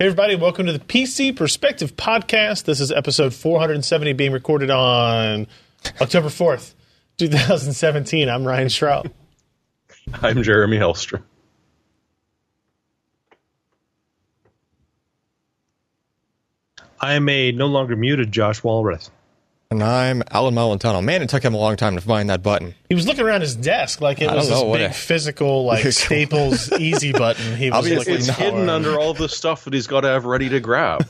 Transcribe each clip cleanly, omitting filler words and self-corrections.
Hey everybody, welcome to the PC Perspective Podcast. This is episode 470 being recorded on October 4th, 2017. I'm Ryan Shroud. I'm Jeremy Hellstrom. I'm a no longer muted Josh Walrus. And I'm Alan Malventano. Man, it took him a long time to find that button. He was looking around his desk like it was this big physical, like, Staples easy button. He was looking it's hidden under all the stuff that he's got to have ready to grab.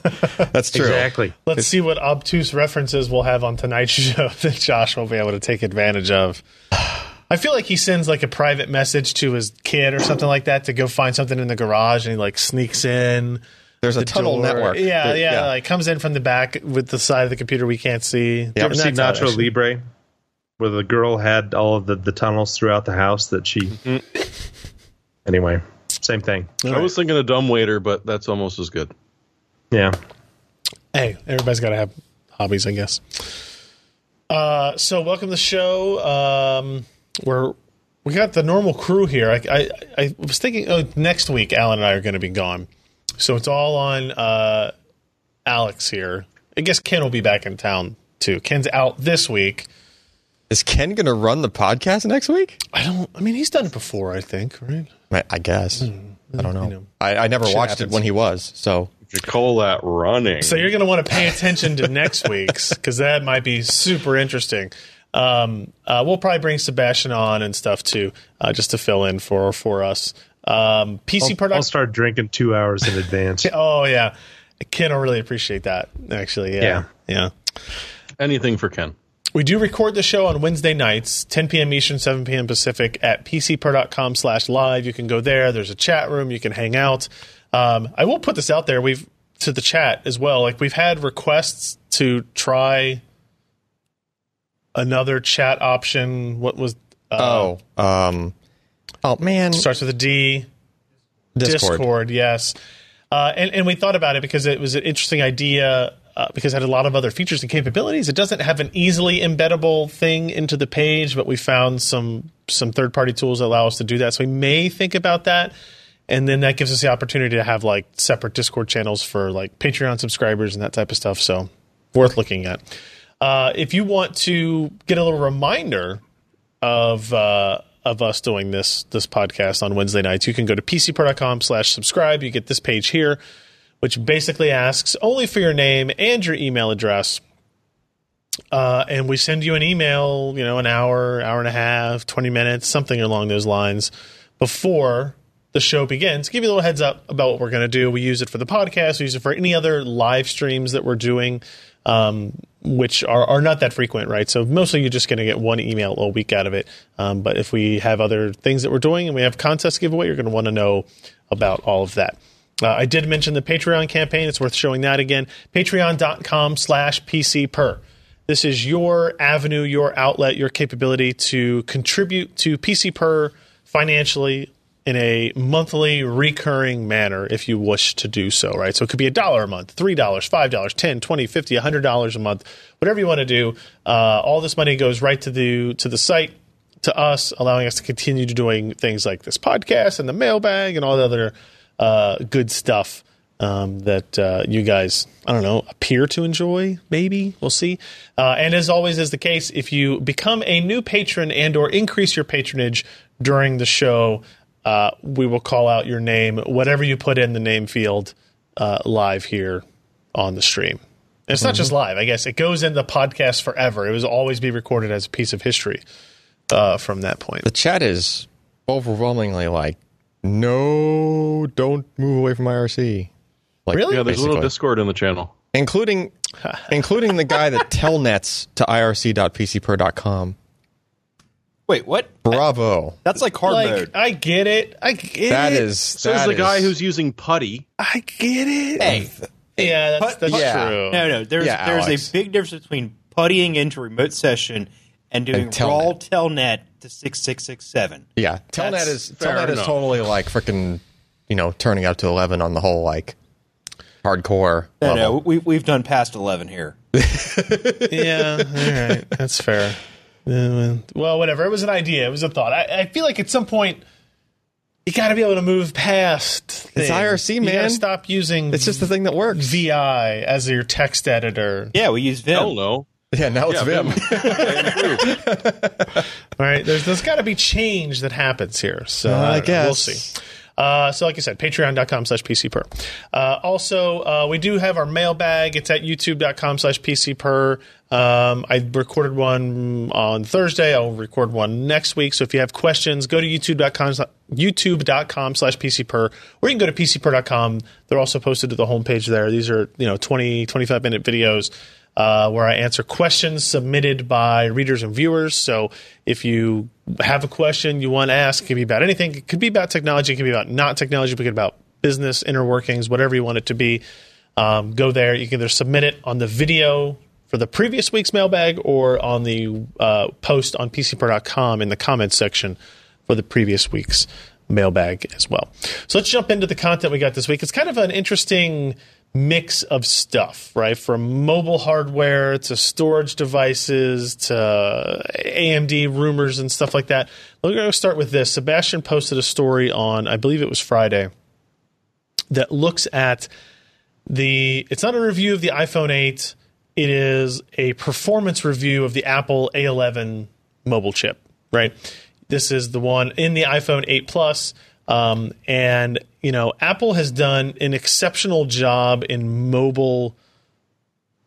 That's true. Exactly. Let's see what obtuse references we'll have on tonight's show that Josh will be able to take advantage of. I feel like he sends, like, a private message to his kid or something like that to go find something in the garage, and he, like, sneaks in. There's a tunnel door. Network. Yeah, yeah. Like comes in from the back with the side of the computer we can't see. You ever seen Nacho Libre, where the girl had all of the tunnels throughout the house that she... Anyway, same thing. All right. Was thinking a dumbwaiter, but that's almost as good. Yeah. Hey, everybody's got to have hobbies, I guess. So welcome to the show. We got the normal crew here. I was thinking next week Alan and I are going to be gone. So it's all on Alex here. I guess Ken will be back in town, too. Ken's out this week. Is Ken going to run the podcast next week? I mean, he's done it before, I think, right? I guess. I don't know. I never watched it when he was, so. If you call that running. So you're going to want to pay attention to next week's, because that might be super interesting. We'll probably bring Sebastian on and stuff, too, just to fill in for us. PC product. I'll start drinking 2 hours in advance. Oh yeah, Ken will really appreciate that. Actually, yeah. Anything for Ken. We do record the show on Wednesday nights, 10 p.m. Eastern, 7 p.m. Pacific at PCPer.com/live. You can go there. There's a chat room. You can hang out. I will put this out there. We've to the chat as well. Like we've had requests to try another chat option. What was? Oh, man. Starts with a D. Discord, yes. And we thought about it because it was an interesting idea because it had a lot of other features and capabilities. It doesn't have an easily embeddable thing into the page, but we found some third-party tools that allow us to do that. So we may think about that. And then that gives us the opportunity to have, like, separate Discord channels for, like, Patreon subscribers and that type of stuff. So worth looking at. If you want to get a little reminder of us doing this podcast on Wednesday nights, you can go to PCPer.com/subscribe. You get this page here, which basically asks only for your name and your email address. And we send you an email, an hour, hour and a half, 20 minutes, something along those lines before the show begins. Give you a little heads up about what we're going to do. We use it for the podcast. We use it for any other live streams that we're doing, which are not that frequent, right? So mostly you're just going to get one email a week out of it. But if we have other things that we're doing and we have contest giveaway, you're going to want to know about all of that. I did mention the Patreon campaign. It's worth showing that again. Patreon.com/PCPer. This is your avenue, your outlet, your capability to contribute to PCPer financially in a monthly recurring manner if you wish to do so, right? So it could be $1 a month, $3, $5, $10, $20, $50, $100 a month, whatever you want to do. All this money goes right to the site, to us, allowing us to continue doing things like this podcast and the mailbag and all the other good stuff that you guys, I don't know, appear to enjoy, maybe. We'll see. And as always is the case, if you become a new patron and or increase your patronage during the show, we will call out your name, whatever you put in the name field, live here on the stream. And it's not just live, I guess. It goes in the podcast forever. It will always be recorded as a piece of history from that point. The chat is overwhelmingly like, no, don't move away from IRC. Like, really? Yeah, there's basically a little Discord in the channel. Including the guy that telnets to irc.pcper.com. Wait, what? Bravo. That's like hard mode. I get it. That is... So is the guy who's using putty. I get it. Hey. Yeah, that's true. No. There's a big difference between puttying into remote session and doing raw telnet to 6667. Yeah. Telnet is totally like freaking, turning up to 11 on the whole, like, hardcore level. No, we've done past 11 here. Yeah, all right. That's fair. Well, whatever. It was an idea. It was a thought. I feel like at some point You got to be able to move past things. It's IRC, man. You got to stop using. It's just the thing that works. VI as your text editor. Yeah, we use Vim. Hell no. Yeah, now it's Vim. All right, there's got to be change that happens here. So I guess we'll see. So like I said, patreon.com/PCPer. Also, we do have our mailbag. It's at youtube.com/PCPer. I recorded one on Thursday. I'll record one next week. So if you have questions, go to youtube.com/PCPer, or you can go to PCPer.com. They're also posted to the homepage there. These are 20, 25-minute videos where I answer questions submitted by readers and viewers. So if you have a question you want to ask, it could be about anything. It could be about technology. It could be about not technology. It could be about business, inner workings, whatever you want it to be. Go there. You can either submit it on the video for the previous week's mailbag or on the post on PCPer.com in the comments section for the previous week's mailbag as well. So let's jump into the content we got this week. It's kind of an interesting mix of stuff, right? From mobile hardware to storage devices to AMD rumors and stuff like that. We're going to start with this. Sebastian posted a story on, I believe it was Friday, that looks at it's not a review of the iPhone 8. It is a performance review of the Apple A11 mobile chip, right? This is the one in the iPhone 8 Plus. And, Apple has done an exceptional job in mobile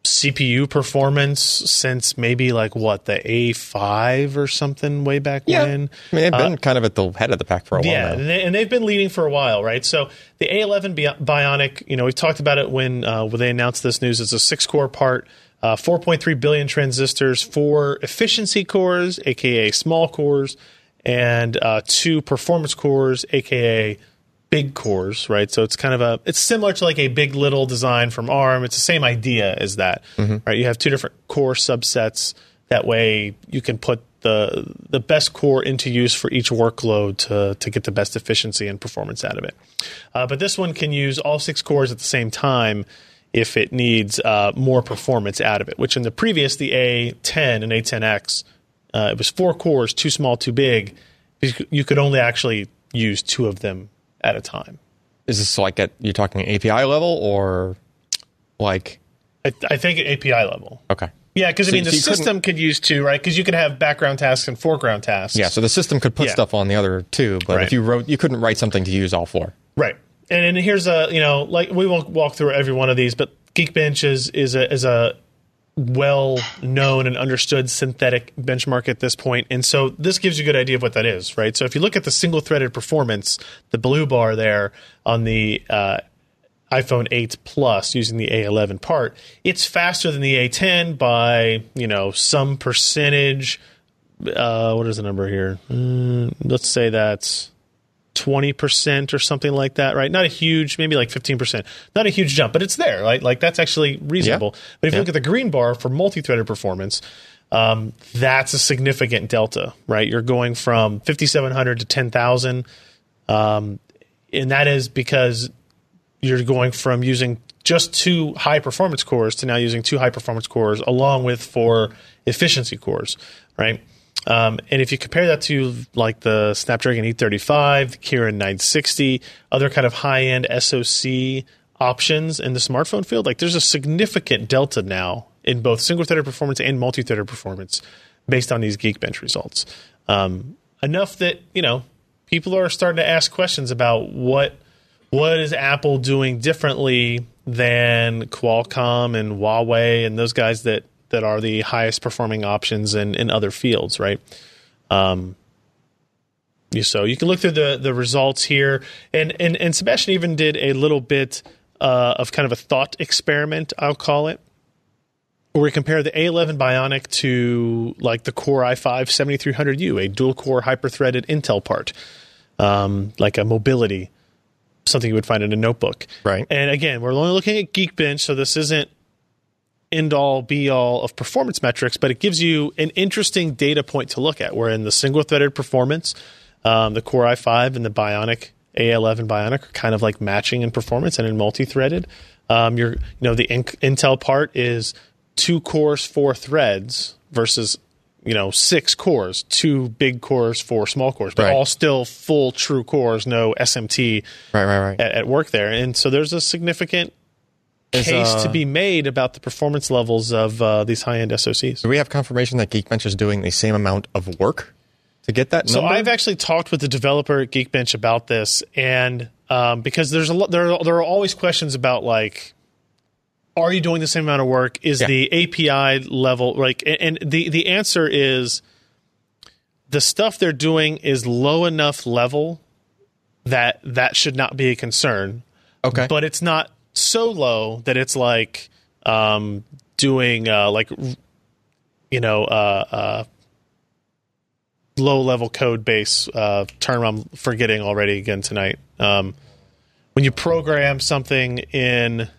CPU performance since maybe the A5 or something way back when. I mean, they've been kind of at the head of the pack for a while now. And they've been leading for a while, right? So the A11 Bionic, we talked about it when they announced this news. It's a 6-core part, 4.3 billion transistors, 4 efficiency cores, a.k.a. small cores, and 2 performance cores, a.k.a. big cores, right? So it's kind of it's similar to a big little design from ARM. It's the same idea as that, right? You have 2 different core subsets. That way you can put the best core into use for each workload to get the best efficiency and performance out of it. But this one can use all 6 cores at the same time if it needs more performance out of it, which in the previous, the A10 and A10X, it was 4 cores, too small, too big. You could only actually use 2 of them at a time. Is this you're talking API level or I think API level. Okay. Yeah, because the system could use 2, right? Because you could have background tasks and foreground tasks. Yeah, so the system could put stuff on the other 2, but if you couldn't write something to use all 4. Right. And here's we won't walk through every one of these, but Geekbench is a well-known and understood synthetic benchmark at this point. And so this gives you a good idea of what that is, right? So if you look at the single-threaded performance, the blue bar there on the iPhone 8 Plus using the A11 part, it's faster than the A10 by, some percentage. What is the number here? Let's say that's 20% or something like that, right? Not a huge, maybe 15%. Not a huge jump, but it's there, right? That's actually reasonable. Yeah. But if you look at the green bar for multi-threaded performance, that's a significant delta, right? You're going from 5,700 to 10,000, and that is because you're going from using just 2 high-performance cores to now using 2 high-performance cores along with 4 efficiency cores, right? And if you compare that to the Snapdragon 835, the Kirin 960, other kind of high-end SoC options in the smartphone field, there's a significant delta now in both single-threaded performance and multi-threaded performance based on these Geekbench results. Enough that, people are starting to ask questions about what is Apple doing differently than Qualcomm and Huawei and those guys that are the highest performing options in other fields, right? So you can look through the results here. And Sebastian even did a little bit of kind of a thought experiment, I'll call it, where we compare the A11 Bionic to the Core i5-7300U, a dual-core hyper-threaded Intel part, like a mobility, something you would find in a notebook. Right. And again, we're only looking at Geekbench, so this isn't end-all, be-all of performance metrics, but it gives you an interesting data point to look at, where in the single-threaded performance, the Core i5 and the Bionic, A11 Bionic, are kind of matching in performance, and in multi-threaded, the Intel part is 2 cores, 4 threads versus you know, 6 cores, 2 big cores, 4 small cores, but all still full true cores, no SMT at work there. And so there's a significant case to be made about the performance levels of these high-end SoCs. Do we have confirmation that Geekbench is doing the same amount of work to get that number? So I've actually talked with the developer at Geekbench about this, and because there's a lot, there are always questions about, like, are you doing the same amount of work? Is the API level, like, and the answer is the stuff they're doing is low enough level that that should not be a concern. Okay, but it's not so low that it's like doing like, you know, low level code base turnaround. I'm forgetting already again tonight. When you program something in.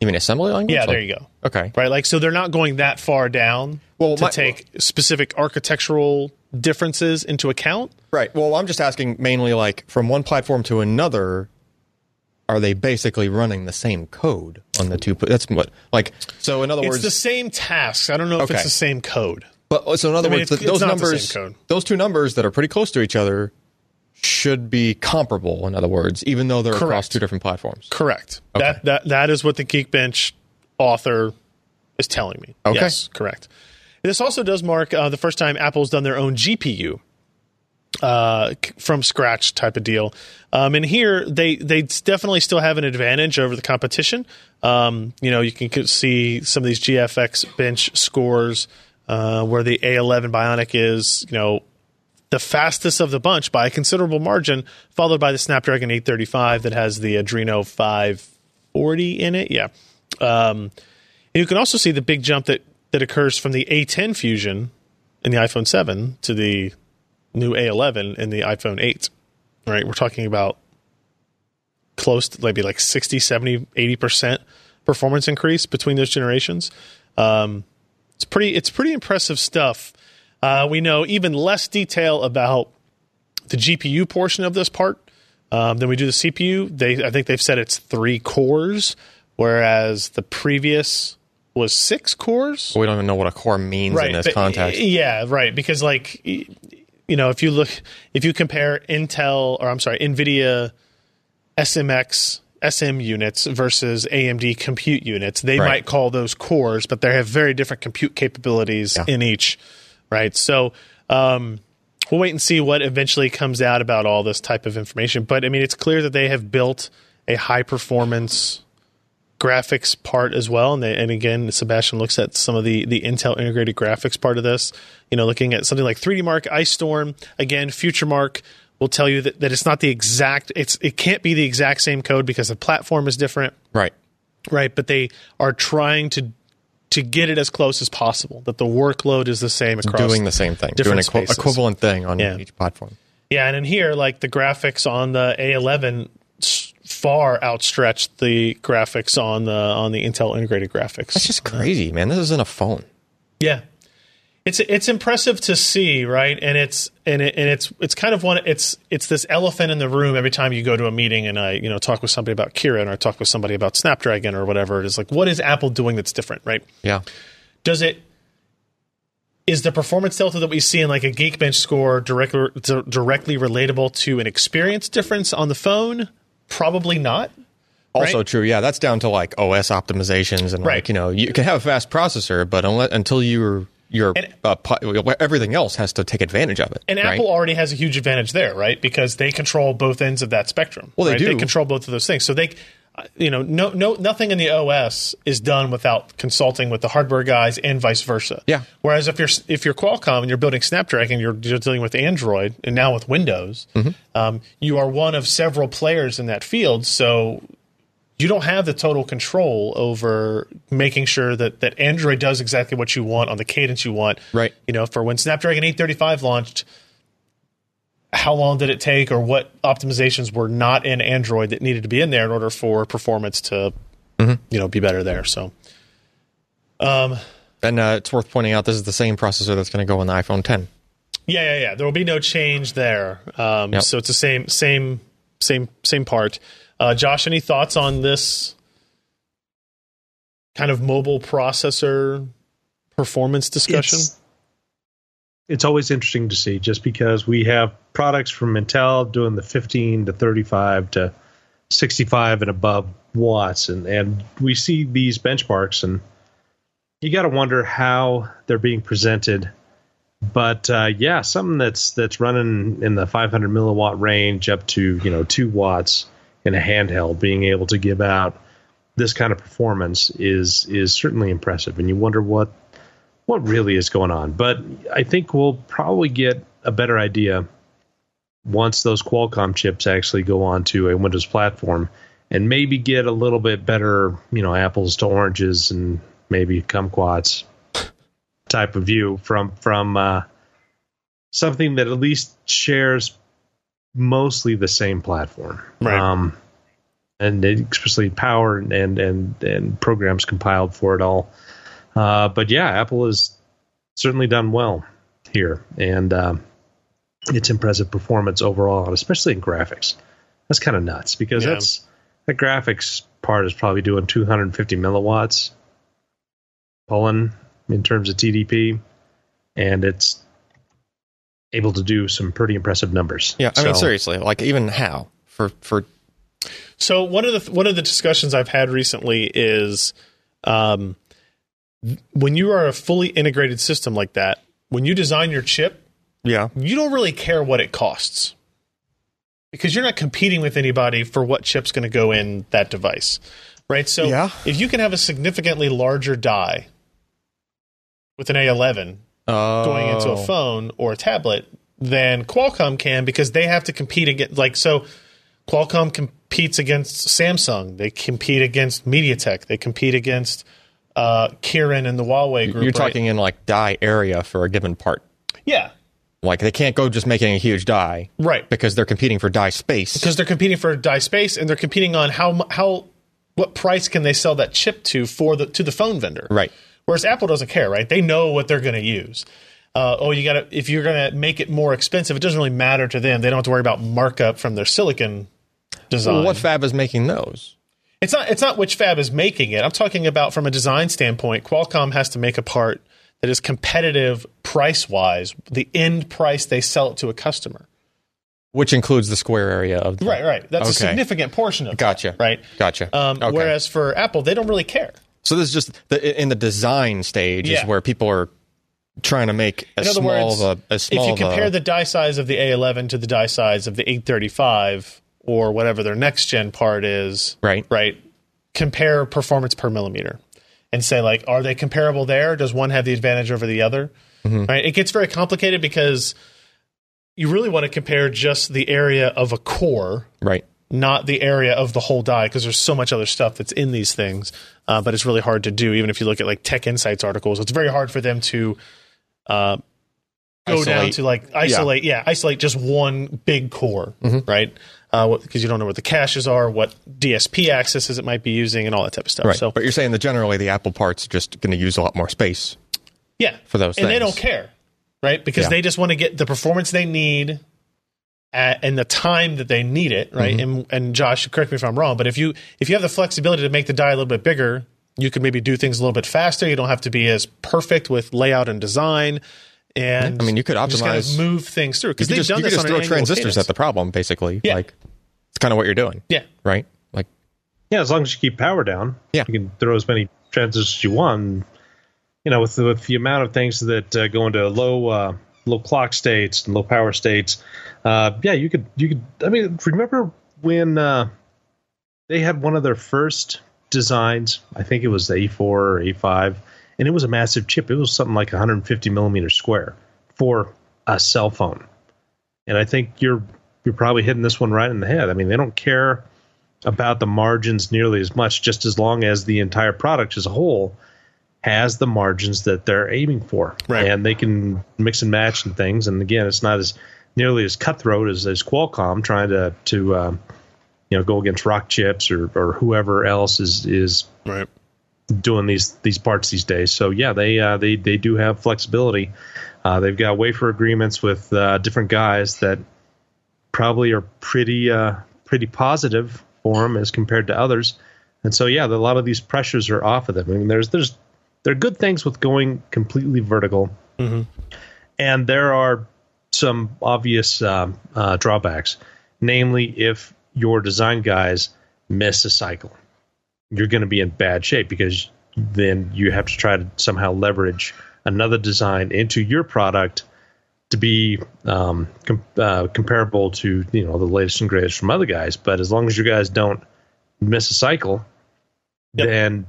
You mean assembly language? Yeah, there you go. Okay. Right, like, so they're not going that far down to take specific architectural differences into account. Right. Well, I'm just asking mainly, like, from one platform to another, are they basically running the same code on the two? That's what, like, so in other words... It's the same tasks. I don't know if it's the same code. But so in other words, those numbers, those two numbers that are pretty close to each other should be comparable, in other words, even though they're across two different platforms. Correct. Okay. That is what the Geekbench author is telling me. Okay. Yes, correct. This also does mark the first time Apple's done their own GPU from scratch type of deal. And here, they definitely still have an advantage over the competition. You know, you can see some of these GFX bench scores where the A11 Bionic is, you know, the fastest of the bunch by a considerable margin, followed by the Snapdragon 835 that has the Adreno 540 in it. Yeah. And you can also see the big jump that occurs from the A10 Fusion in the iPhone 7 to the new A11 in the iPhone 8. All right, we're talking about close to maybe like 60, 70, 80% performance increase between those generations. It's pretty impressive stuff. We know even less detail about the GPU portion of this part than we do the CPU. I think they've said it's 3 cores, whereas the previous was 6 cores. We don't even know what a core means in this context. Yeah, right. Because, like, you know, if you compare NVIDIA SM units versus AMD compute units, they might call those cores, but they have very different compute capabilities in each. Right, so we'll wait and see what eventually comes out about all this type of information. But, I mean, it's clear that they have built a high-performance graphics part as well. And again, Sebastian looks at some of the Intel integrated graphics part of this, you know, looking at something like 3D Mark, Ice Storm. Again, FutureMark will tell you that it's not the exact – it can't be the exact same code because the platform is different. Right. Right, but they are trying to get it as close as possible, that the workload is the same across doing the same thing, doing an equivalent thing on each platform. Yeah, and in here, like, the graphics on the A11 far outstretched the graphics on the Intel integrated graphics. That's just crazy, man. This isn't a phone. Yeah, it's impressive to see, right? And it's kind of it's this elephant in the room every time you go to a meeting and I, you know, talk with somebody about Kirin or I talk with somebody about Snapdragon or whatever it is. Like, what is Apple doing that's different, right? Yeah. Is the performance delta that we see in, like, a Geekbench score directly relatable to an experience difference on the phone? Probably not. Also true, yeah. That's down to, like, OS optimizations and like, you know, you can have a fast processor, but until you're everything else has to take advantage of it. And Apple already has a huge advantage there, right? Because they control both ends of that spectrum. Well, they do. They control both of those things. So they, you know, nothing in the OS is done without consulting with the hardware guys and vice versa. Yeah. Whereas if you're Qualcomm and you're building Snapdragon, you're dealing with Android and now with Windows, you are one of several players in that field. So you don't have the total control over making sure that Android does exactly what you want on the cadence you want. Right. You know, for when Snapdragon 835 launched, how long did it take or what optimizations were not in Android that needed to be in there in order for performance to, you know, be better there. So, and it's worth pointing out this is the same processor that's going to go in the iPhone 10. Yeah. There will be no change there. So it's the same part. Josh, any thoughts on this kind of mobile processor performance discussion? It's, it's always interesting to see, just because we have products from Intel doing the 15 to 35 to 65 and above watts, and we see these benchmarks, and you got to wonder how they're being presented. But yeah, something that's running in the 500 milliwatt range up to 2 watts in a handheld, being able to give out this kind of performance is certainly impressive, and you wonder what really is going on. But I think we'll probably get a better idea once those Qualcomm chips actually go onto a Windows platform, and maybe get a little bit better, apples to oranges and maybe kumquats type of view from something that at least shares mostly the same platform. Right. And especially power and programs compiled for it all. But yeah, Apple has certainly done well here, and it's impressive performance overall, especially in graphics. That's kind of nuts, because that graphics part is probably doing 250 milliwatts pulling in terms of TDP, and it's able to do some pretty impressive numbers. Yeah, I mean, seriously, like even how for. So one of the discussions I've had recently is when you are a fully integrated system like that, when you design your chip. Yeah, you don't really care what it costs, because you're not competing with anybody for what chip's going to go in that device, right? So if you can have a significantly larger die with an A11 going into a phone or a tablet, then Qualcomm can, because they have to compete against. Like, so Qualcomm competes against Samsung. They compete against MediaTek. They compete against Kirin and the Huawei group. You're talking in like die area for a given part. Yeah. Like, they can't go just making a huge die. Right. Because they're competing for die space. Because they're competing for die space, and they're competing on what price can they sell that chip to the phone vendor. Right. Whereas Apple doesn't care, right? They know what they're going to use. If you're going to make it more expensive, it doesn't really matter to them. They don't have to worry about markup from their silicon design. Well, what fab is making those? It's not which fab is making it. I'm talking about from a design standpoint, Qualcomm has to make a part that is competitive price-wise, the end price they sell it to a customer. Which includes the square area of the... Right. That's a significant portion of it. Gotcha. Right? Gotcha. Whereas for Apple, they don't really care. So this is just in the design stage is where people are trying to make a small... If you compare the die size of the A11 to the die size of the 835 or whatever their next-gen part is, right? Compare performance per millimeter. And say, like, are they comparable there? Does one have the advantage over the other? Mm-hmm. Right? It gets very complicated, because you really want to compare just the area of a core, right? Not the area of the whole die, because there's so much other stuff that's in these things. But it's really hard to do. Even if you look at, like, Tech Insights articles, it's very hard for them to isolate just one big core, mm-hmm. right? Because you don't know what the caches are, what DSP accesses it might be using, and all that type of stuff. Right. So, but you're saying that generally the Apple part's just going to use a lot more space. Yeah, for those things. And they don't care, right? Because they just want to get the performance they need and the time that they need it, right? Mm-hmm. And Josh, correct me if I'm wrong, but if you have the flexibility to make the die a little bit bigger, you can maybe do things a little bit faster. You don't have to be as perfect with layout and design. And I mean, you could optimize, just kind of move things through, because they've done this on an annual cadence. You could just throw transistors at the problem, basically. Yeah. Like, it's kind of what you're doing. Yeah. Right? Like, yeah, as long as you keep power down, you can throw as many transistors as you want. You know, with the amount of things that go into low clock states and low power states, you could. I mean, remember when they had one of their first designs? I think it was the A4 or A5. And it was a massive chip. It was something like 150 millimeters square for a cell phone. And I think you're probably hitting this one right in the head. I mean, they don't care about the margins nearly as much, just as long as the entire product as a whole has the margins that they're aiming for. Right. And they can mix and match and things. And again, it's not as nearly as cutthroat as Qualcomm trying to go against ROC chips or whoever else is right. doing these parts these days. So yeah, they do have flexibility. They've got wafer agreements with different guys that probably are pretty positive for them as compared to others. And so yeah, a lot of these pressures are off of them. I mean, there are good things with going completely vertical, mm-hmm. And there are some obvious drawbacks. Namely, if your design guys miss a cycle, you're going to be in bad shape, because then you have to try to somehow leverage another design into your product to be comparable to, you know, the latest and greatest from other guys. But as long as you guys don't miss a cycle, yep, then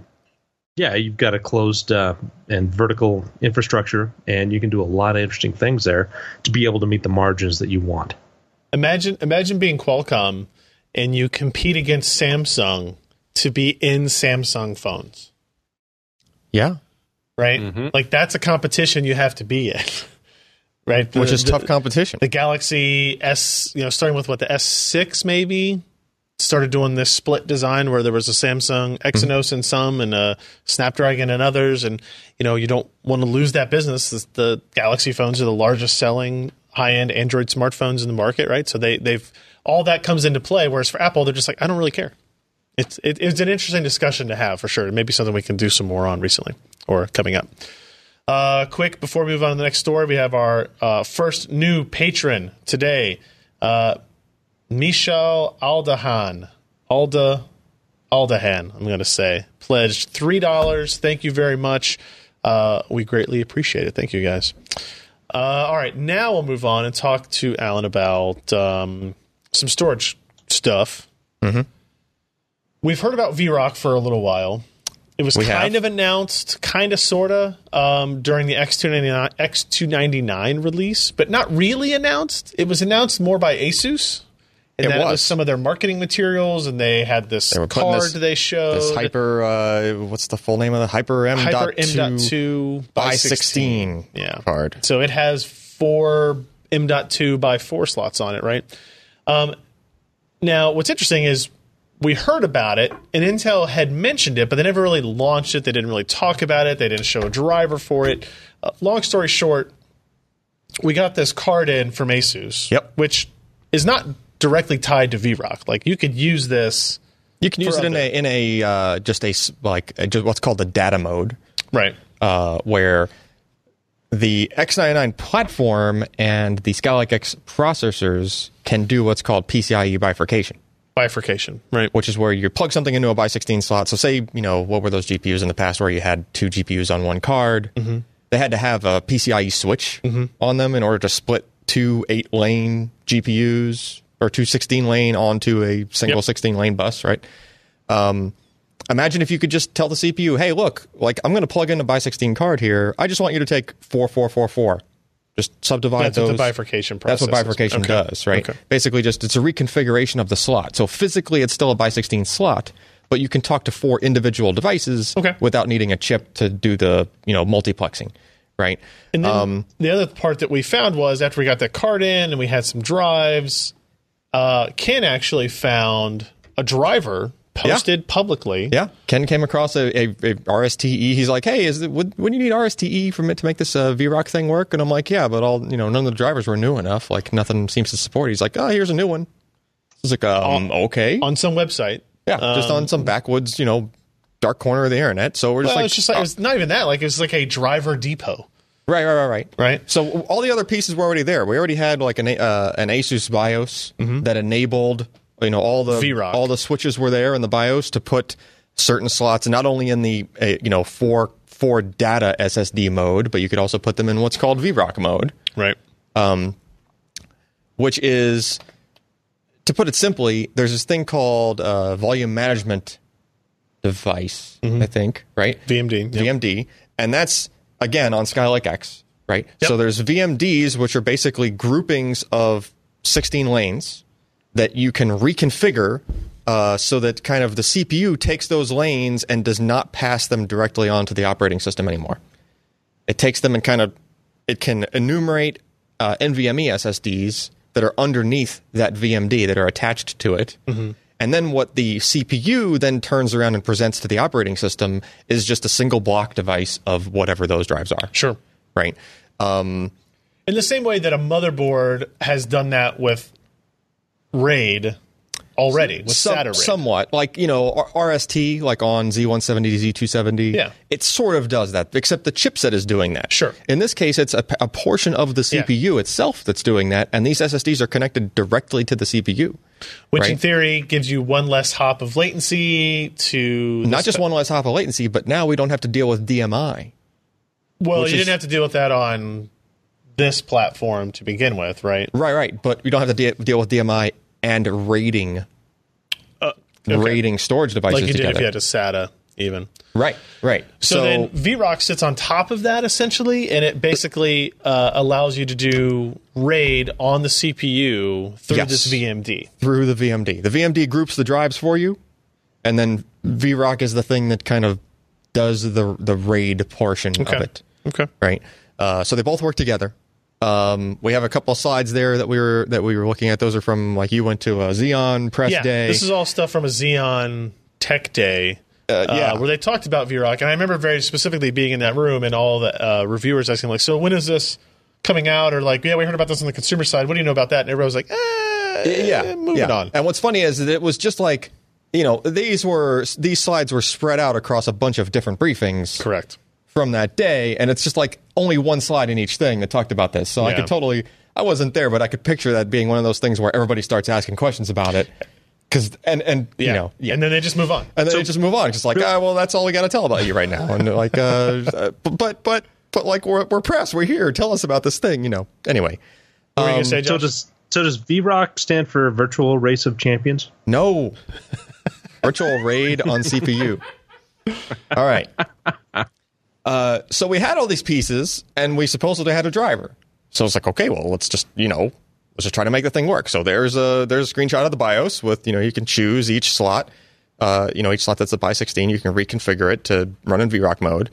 yeah, you've got a closed and vertical infrastructure, and you can do a lot of interesting things there to be able to meet the margins that you want. Imagine being Qualcomm and you compete against Samsung to be in Samsung phones. Yeah. Right? Mm-hmm. Like, that's a competition you have to be in. Right? Which is tough competition. The Galaxy S, you know, starting with what, the S6 maybe, started doing this split design where there was a Samsung Exynos in some and a Snapdragon in others. And, you know, you don't want to lose that business. The Galaxy phones are the largest selling high-end Android smartphones in the market, right? So they've all that comes into play, whereas for Apple, they're just like, I don't really care. It's an interesting discussion to have, for sure. Maybe something we can do some more on recently or coming up. Quick, before we move on to the next story, we have our first new patron today, Michel Aldahan. Aldahan, I'm going to say. Pledged $3. Thank you very much. We greatly appreciate it. Thank you, guys. All right, now we'll move on and talk to Alan about some storage stuff. Mm-hmm. We've heard about VROC for a little while. It was kind of announced, kind of, sort of, during the X299 release, but not really announced. It was announced more by Asus. And it was some of their marketing materials, and they had this card they showed. This Hyper, what's the full name of the Hyper M.2 by 16 card. So it has 4 M.2 by 4 slots on it, right? Now, what's interesting is we heard about it, and Intel had mentioned it, but they never really launched it. They didn't really talk about it. They didn't show a driver for it. Long story short, we got this card in from Asus, which is not directly tied to VROC. Like, you could use this. You can use it in what's called the data mode, right? Where the X99 platform and the Skylake X processors can do what's called PCIe bifurcation. Right? Which is where you plug something into a by 16 slot. So, say, you know, what were those GPUs in the past where you had 2 GPUs on one card? Mm-hmm. They had to have a PCIe switch on them in order to split 2 8-lane GPUs. Or 2 16-lane onto a single 16-lane bus, right? Imagine if you could just tell the CPU, hey, look, like, I'm going to plug in a by 16 card here. I just want you to take 4, 4, 4, 4. Just subdivide those. That's what the bifurcation process. That's what bifurcation does, right? Okay. Basically, just it's a reconfiguration of the slot. So physically, it's still a by 16 slot, but you can talk to 4 individual devices without needing a chip to do the, you know, multiplexing. Right. And then the other part that we found was after we got that card in and we had some drives. Ken actually found a driver posted publicly. Yeah, Ken came across a RSTE. He's like, "Hey, would you need RSTE from it to make this VROC thing work?" And I'm like, "Yeah, but none of the drivers were new enough. Like, nothing seems to support." He's like, "Oh, here's a new one." It's like, okay, on some website. Yeah, just on some backwoods, you know, dark corner of the internet. So we're just it's not even that. Like, it was like a driver depot. Right. So all the other pieces were already there. We already had like an Asus BIOS that enabled, you know, all the VROC. All the switches were there in the BIOS to put certain slots, not only in the you know, for data SSD mode, but you could also put them in what's called VROC mode, right? Which is, to put it simply, there's this thing called volume management device, I think, right? VMD, and that's, again, on Skylake X, right? Yep. So there's VMDs, which are basically groupings of 16 lanes that you can reconfigure so that kind of the CPU takes those lanes and does not pass them directly onto the operating system anymore. It takes them and kind of, it can enumerate NVMe SSDs that are underneath that VMD that are attached to it. Mm-hmm. And then what the CPU then turns around and presents to the operating system is just a single block device of whatever those drives are. Sure. Right. In the same way that a motherboard has done that with RAID already with SATA rate. Somewhat. Like, you know, RST, like on Z170, Z270, yeah, it sort of does that, except the chipset is doing that. Sure. In this case, it's a portion of the CPU itself that's doing that, and these SSDs are connected directly to the CPU. Which, right? In theory, gives you one less hop of latency to... Not just one less hop of latency, but now we don't have to deal with DMI. Well, you didn't have to deal with that on this platform to begin with, right? Right. But you don't have to deal with DMI and raiding storage devices together. Like you did if you had a SATA, even. Right. So then VROC sits on top of that, essentially, and it basically allows you to do RAID on the CPU through this VMD. Through the VMD. The VMD groups the drives for you, and then VROC is the thing that kind of does the RAID portion of it. Okay. Right? So they both work together. We have a couple of slides there that we were looking at. Those are from, like, you went to a Xeon press day. This is all stuff from a Xeon tech day where they talked about VROC. And I remember very specifically being in that room and all the reviewers asking, like, so when is this coming out? Or like, yeah, we heard about this on the consumer side. What do you know about that? And everyone was like, moving on. And what's funny is that it was just like, you know, these slides were spread out across a bunch of different briefings. Correct. From that day, and it's just like only one slide in each thing that talked about this. So I wasn't there, but I could picture that being one of those things where everybody starts asking questions about it. And then they just move on. And then they just move on. Just like, well, that's all we got to tell about you right now. And like, but like we're press, we're here. Tell us about this thing, you know. Anyway. What were you gonna say, Josh? So does VROC stand for Virtual Race of Champions? No. Virtual Raid on CPU. All right. So we had all these pieces, and we supposedly had a driver. So it's like, okay, well, let's just try to make the thing work. So there's a screenshot of the BIOS with, you know, you can choose each slot. Each slot that's a by 16, you can reconfigure it to run in VROC mode.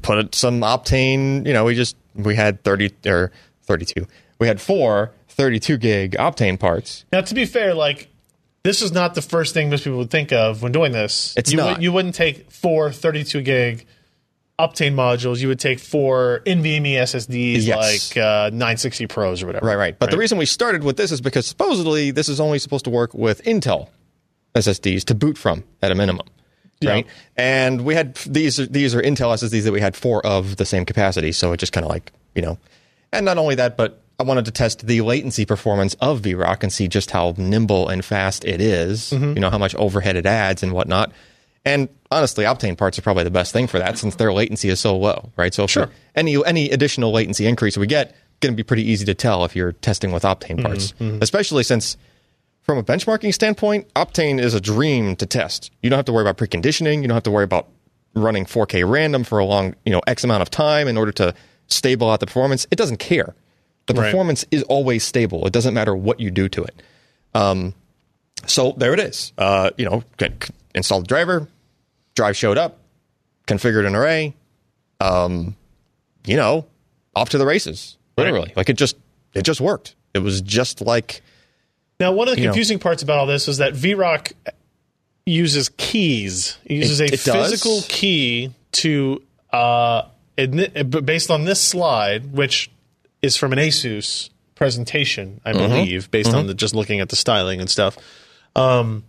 Put some Optane. You know, we had 32. We had 4 32 gig Optane parts. Now, to be fair, like, this is not the first thing most people would think of when doing this. It's not. You wouldn't take 4 32 gig Optane modules, you would take 4 NVMe SSDs, like 960 Pros or whatever. Right. But the reason we started with this is because supposedly this is only supposed to work with Intel SSDs to boot from at a minimum, right? And we had these are Intel SSDs that we had 4 of the same capacity, so it just kind of like, you know. And not only that, but I wanted to test the latency performance of VROC and see just how nimble and fast it is, you know, how much overhead it adds and whatnot. And honestly, Optane parts are probably the best thing for that, since their latency is so low, right? So any additional latency increase we get, it's going to be pretty easy to tell if you're testing with Optane parts, especially since, from a benchmarking standpoint, Optane is a dream to test. You don't have to worry about preconditioning. You don't have to worry about running 4K random for a long, you know, X amount of time in order to stable out the performance. It doesn't care. The performance is always stable. It doesn't matter what you do to it. So there it is. Install the driver. Drive showed up, configured an array, off to the races, literally. Right. Like, it just worked. It was just like... Now, one of the confusing parts about all this is that VROC uses keys. It uses a physical key to... based on this slide, which is from an Asus presentation, I believe, based on just looking at the styling and stuff. Well,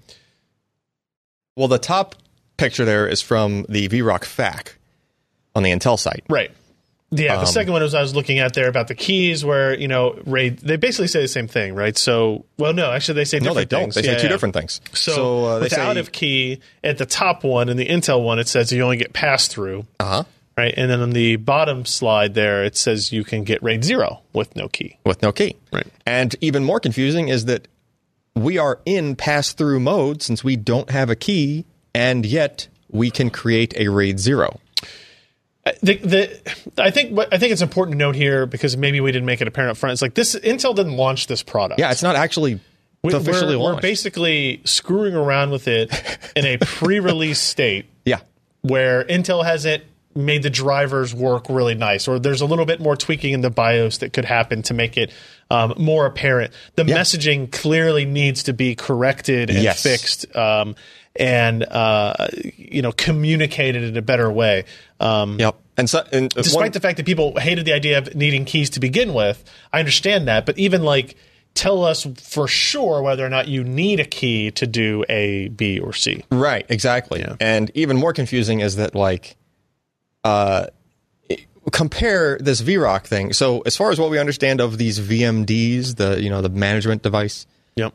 the top... picture there is from the VROC FAQ on the Intel site. Right. Yeah, the second one was I was looking at there about the keys where, you know, RAID, they basally say the same thing, right? So, well, no, actually they say different things. No, they don't. They say two different things. So with the out-of-key, at the top one, in the Intel one, it says you only get pass-through. Uh-huh. Right? And then on the bottom slide there, it says you can get RAID 0 with no key. With no key. Right. And even more confusing is that we are in pass-through mode since we don't have a key. And yet, we can create a RAID 0. I think it's important to note here, because maybe we didn't make it apparent up front. It's like this: Intel didn't launch this product. Yeah, it's not actually officially launched. We're basically screwing around with it in a pre-release state. Yeah, where Intel hasn't made the drivers work really nice, or there's a little bit more tweaking in the BIOS that could happen to make it more apparent. The messaging clearly needs to be corrected and fixed. And communicated in a better way. And despite the fact that people hated the idea of needing keys to begin with, I understand that. But even like tell us for sure whether or not you need a key to do A, B, or C. Right, exactly. Yeah. And even more confusing is that, like, compare this VROC thing. So as far as what we understand of these VMDs, the, you know, the management device, yep.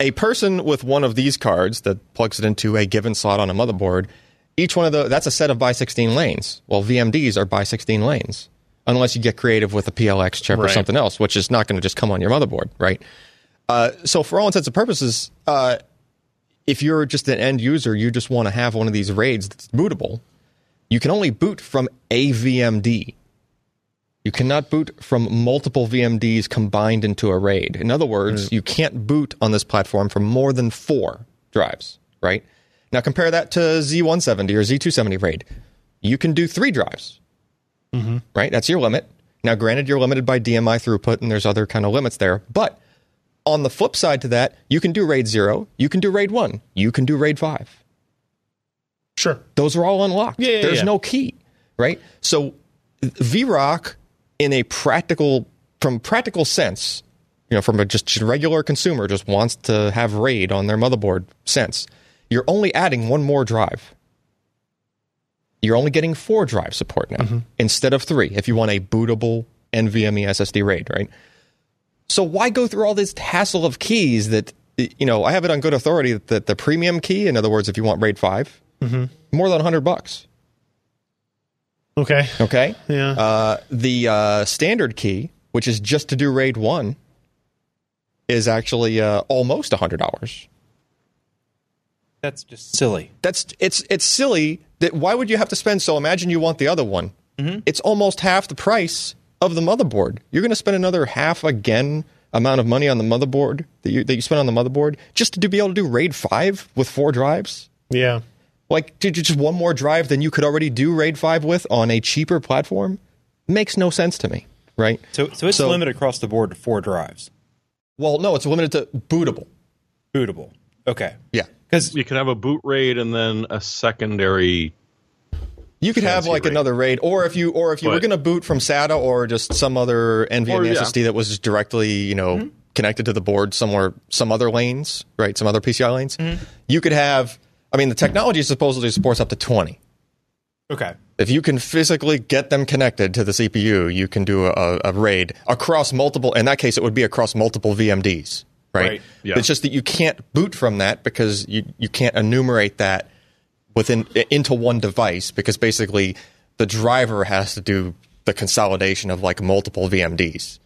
A person with one of these cards that plugs it into a given slot on a motherboard, each one of those, that's a set of by 16 lanes. Well, VMDs are by 16 lanes, unless you get creative with a PLX chip, right, or something else, which is not going to just come on your motherboard, right? So for all intents and purposes, if you're just an end user, you just want to have one of these RAIDs that's bootable, you can only boot from a VMD. You cannot boot from multiple VMDs combined into a RAID. In other words, you can't boot on this platform from more than 4 drives, right? Now compare that to Z170 or Z270 RAID. You can do 3 drives, right? That's your limit. Now, granted, you're limited by DMI throughput, and there's other kind of limits there. But on the flip side to that, you can do RAID 0, you can do RAID 1, you can do RAID 5. Sure. Those are all unlocked. There's no key, right? So VROC... in a practical, from practical sense, you know, from a just regular consumer just wants to have RAID on their motherboard sense, you're only adding one more drive. You're only getting 4 drive support now instead of 3 if you want a bootable NVMe SSD RAID, right? So why go through all this hassle of keys that, you know, I have it on good authority that the premium key, in other words, if you want RAID 5, more than $100. Okay. Yeah. The standard key, which is just to do RAID 1, is actually almost $100. That's just silly. It's silly. That why would you have to spend? So imagine you want the other one. It's almost half the price of the motherboard. You're going to spend another amount of money on the motherboard that you spend on the motherboard just to be able to do RAID 5 with 4 drives. Yeah. Like, just one more drive than you could already do RAID 5 with on a cheaper platform? Makes no sense to me, right? So it's limited across the board to 4 drives. Well, no, it's limited to bootable. Bootable. Okay. Yeah. Because you could have a boot RAID and then a secondary... You could have, like, RAID. Another RAID, or if you were going to boot from SATA or just some other NVMe SSD that was just directly, you know... connected to the board somewhere, some other lanes, right? Some other PCI lanes. You could have... I mean, the technology supposedly supports up to 20. Okay. If you can physically get them connected to the CPU, you can do a RAID across multiple... In that case, it would be across multiple VMDs, right? Yeah. It's just that you can't boot from that because you can't enumerate that into one device because basically the driver has to do the consolidation of, like, multiple VMDs,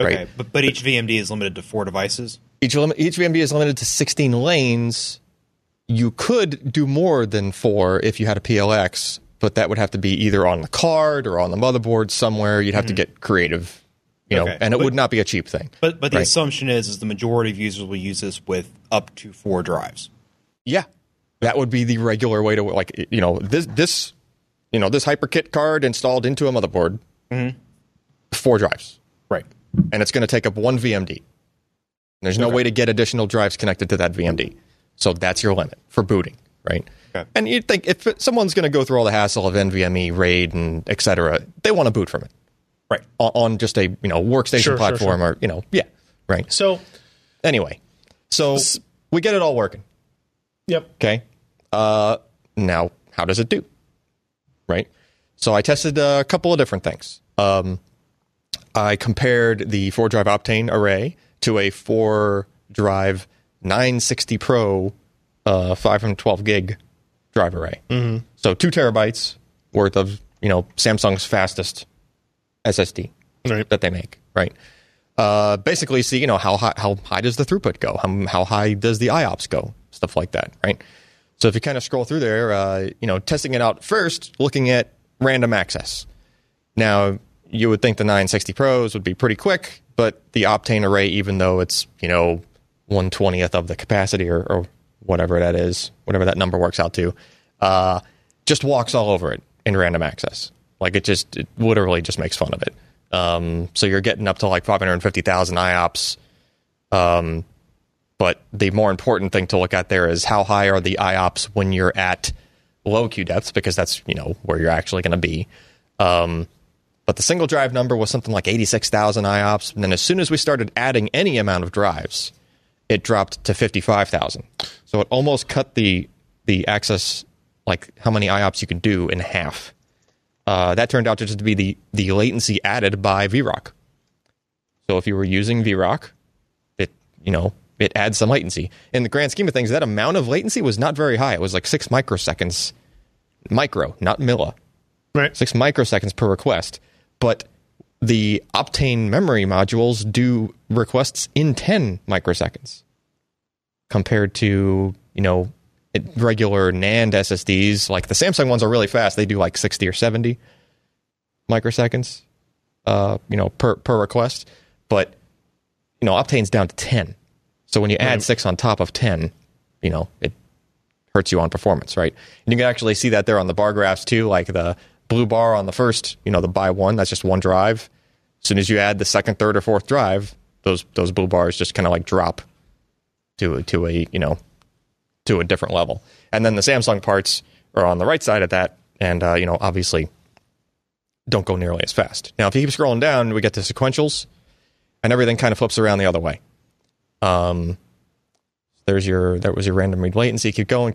right? Okay, but each VMD is limited to 4 devices? Each VMD is limited to 16 lanes... You could do more than 4 if you had a PLX, but that would have to be either on the card or on the motherboard somewhere. You'd have to get creative, you know, and it would not be a cheap thing. But the assumption is the majority of users will use this with up to 4 drives. Yeah, that would be the regular way to, like, you know, this HyperKit card installed into a motherboard, 4 drives, right? And it's going to take up one VMD. There's no way to get additional drives connected to that VMD. So that's your limit for booting, right? Okay. And you'd think if someone's going to go through all the hassle of NVMe, RAID, and et cetera, they want to boot from it, right? On just a workstation platform or right? So anyway, so we get it all working. Yep. Okay. Now, how does it do? Right. So I tested a couple of different things. I compared the 4-drive Optane array to a 4-drive 960 Pro 512 gig drive array. So 2 terabytes worth of, Samsung's fastest SSD that they make, right? Basically, see, how high does the throughput go? How high does the IOPS go? Stuff like that, right? So if you kind of scroll through there, testing it out first, looking at random access. Now, you would think the 960 Pros would be pretty quick, but the Optane array, even though it's, 1/20th of the capacity or whatever that is, whatever that number works out to, just walks all over it in random access. Like, it literally just makes fun of it. So you're getting up to, like, 550,000 IOPS. But the more important thing to look at there is how high are the IOPS when you're at low Q depths, because that's, where you're actually going to be. But the single drive number was something like 86,000 IOPS. And then as soon as we started adding any amount of drives, it dropped to 55,000. So it almost cut the access, like how many IOPS you could do, in half. That turned out to just be the latency added by VROC. So if you were using VROC, it adds some latency. In the grand scheme of things, that amount of latency was not very high. It was like 6 microseconds. Micro, not milli. Right. 6 microseconds per request. But the Optane memory modules do requests in 10 microseconds compared to, regular NAND SSDs. Like the Samsung ones are really fast. They do like 60 or 70 microseconds, per request. But, Optane's down to 10. So when you add 6 on top of 10, it hurts you on performance, right? And you can actually see that there on the bar graphs too, like the blue bar on the first, the buy one, that's just one drive. As soon as you add the second, third, or fourth drive, those blue bars just kind of like drop to a different level. And then the Samsung parts are on the right side of that, and obviously don't go nearly as fast. Now, if you keep scrolling down, we get to sequentials, and everything kind of flips around the other way. That was your random read latency. Keep going.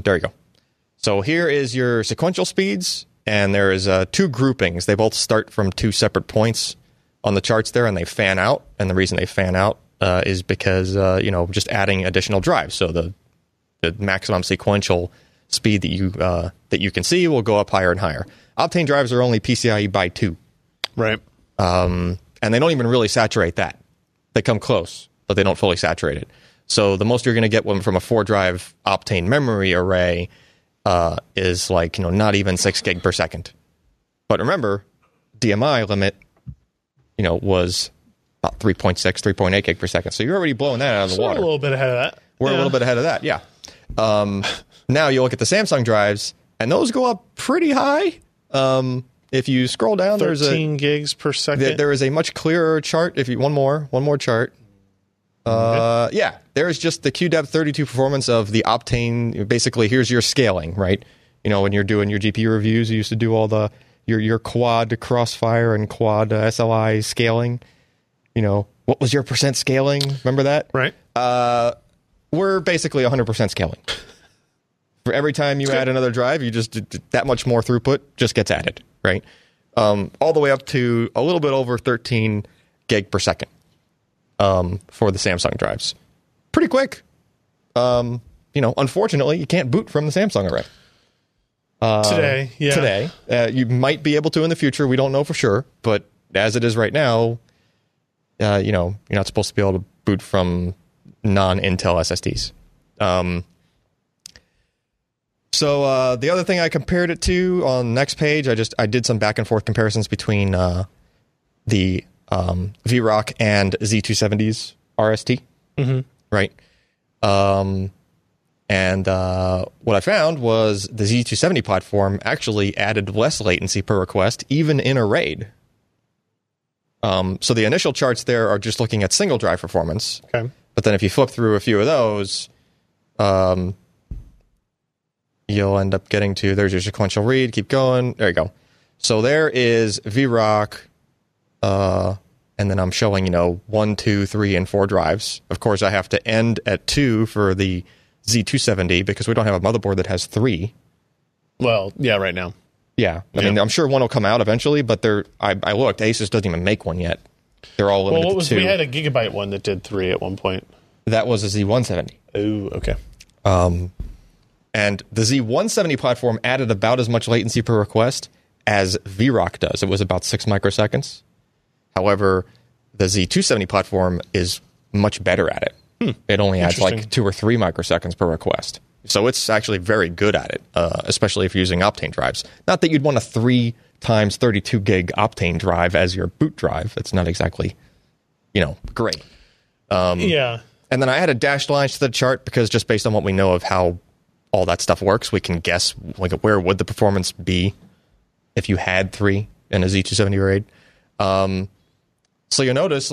There you go. So here is your sequential speeds, and there is two groupings. They both start from two separate points on the charts there, and they fan out. And the reason they fan out is because just adding additional drives. So the maximum sequential speed that you can see will go up higher and higher. Optane drives are only PCIe by 2, right? And they don't even really saturate that. They come close, but they don't fully saturate it. So the most you're going to get from a 4-drive Optane memory array is like, not even 6 gig per second. But remember, DMI limit, was about 3.6, 3.8 gig per second. So you're already blowing that out of the water. We're a little bit ahead of that. We're a little bit ahead of that, yeah. Now you look at the Samsung drives, and those go up pretty high. If you scroll down, there's 13 gigs per second. There is a much clearer chart. If you one more chart. Yeah, there's just the QDEP 32 performance of the Optane. Basically, here's your scaling, right? When you're doing your GPU reviews, you used to do all your quad Crossfire and quad SLI scaling. What was your percent scaling? Remember that? Right. We're basically 100% scaling. For every time you add another drive, you just that much more throughput just gets added, right? All the way up to a little bit over 13 gig per second. For the Samsung drives. Pretty quick. Unfortunately, you can't boot from the Samsung array. Today, yeah. Today. You might be able to in the future. We don't know for sure. But as it is right now, you're not supposed to be able to boot from non-Intel SSDs. So the other thing I compared it to on the next page, I did some back and forth comparisons between the... VROC and Z270's RST, mm-hmm. right? And what I found was the Z270 platform actually added less latency per request, even in a RAID. So the initial charts there are just looking at single drive performance. Okay. But then if you flip through a few of those, you'll end up getting to, there's your sequential read, keep going, there you go. So there is VROC... and then I'm showing, 1, 2, 3, and 4 drives. Of course, I have to end at 2 for the Z270 because we don't have a motherboard that has 3. Well, yeah, right now. Yeah. I mean, I'm sure one will come out eventually, but I looked. Asus doesn't even make one yet. They're all limited to 2. We had a Gigabyte one that did 3 at one point. That was a Z170. Oh, okay. And the Z170 platform added about as much latency per request as VROC does. It was about 6 microseconds. However, the Z270 platform is much better at it. It only adds like 2 or 3 microseconds per request. So it's actually very good at it, especially if you're using Optane drives. Not that you'd want a 3x32 gig Optane drive as your boot drive. That's not exactly, great. Yeah. And then I had a dashed line to the chart because just based on what we know of how all that stuff works, we can guess like where would the performance be if you had 3 in a Z270 RAID. So you'll notice,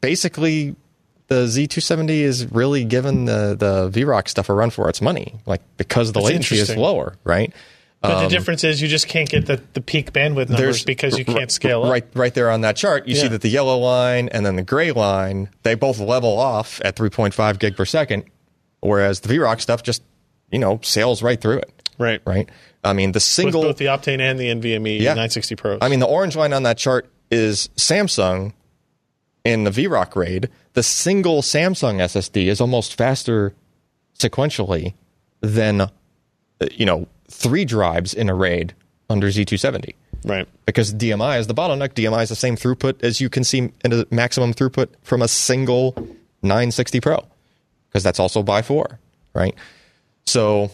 basically, the Z270 is really giving the VROC stuff a run for its money, because the latency is lower, right? But the difference is you just can't get the peak bandwidth numbers because you can't scale up. Right there on that chart, you see that the yellow line and then the gray line, they both level off at 3.5 gig per second, whereas the VROC stuff just, sails right through it. Right. I mean, the single... With both the Optane and the NVMe 960 Pros. I mean, the orange line on that chart is Samsung in the VROC RAID. The single Samsung SSD is almost faster sequentially than, 3 drives in a RAID under Z270. Right. Because DMI is the bottleneck. DMI is the same throughput as you can see in a maximum throughput from a single 960 Pro. Because that's also by 4, right? So,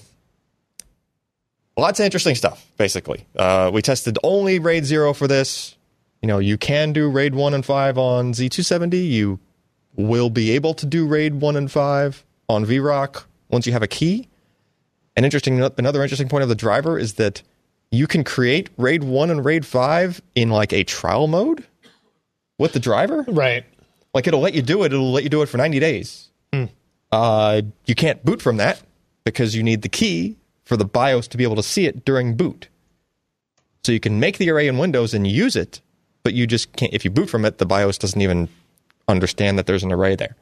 lots of interesting stuff, basically. We tested only RAID 0 for this. You can do RAID 1 and 5 on Z270. You will be able to do RAID 1 and 5 on VROC once you have a key. Another interesting point of the driver is that you can create RAID 1 and RAID 5 in like a trial mode with the driver. Right. Like it'll let you do it. It'll let you do it for 90 days. Mm. You can't boot from that because you need the key for the BIOS to be able to see it during boot. So you can make the array in Windows and use it, but you just can't. If you boot from it, the BIOS doesn't even understand that there's an array there.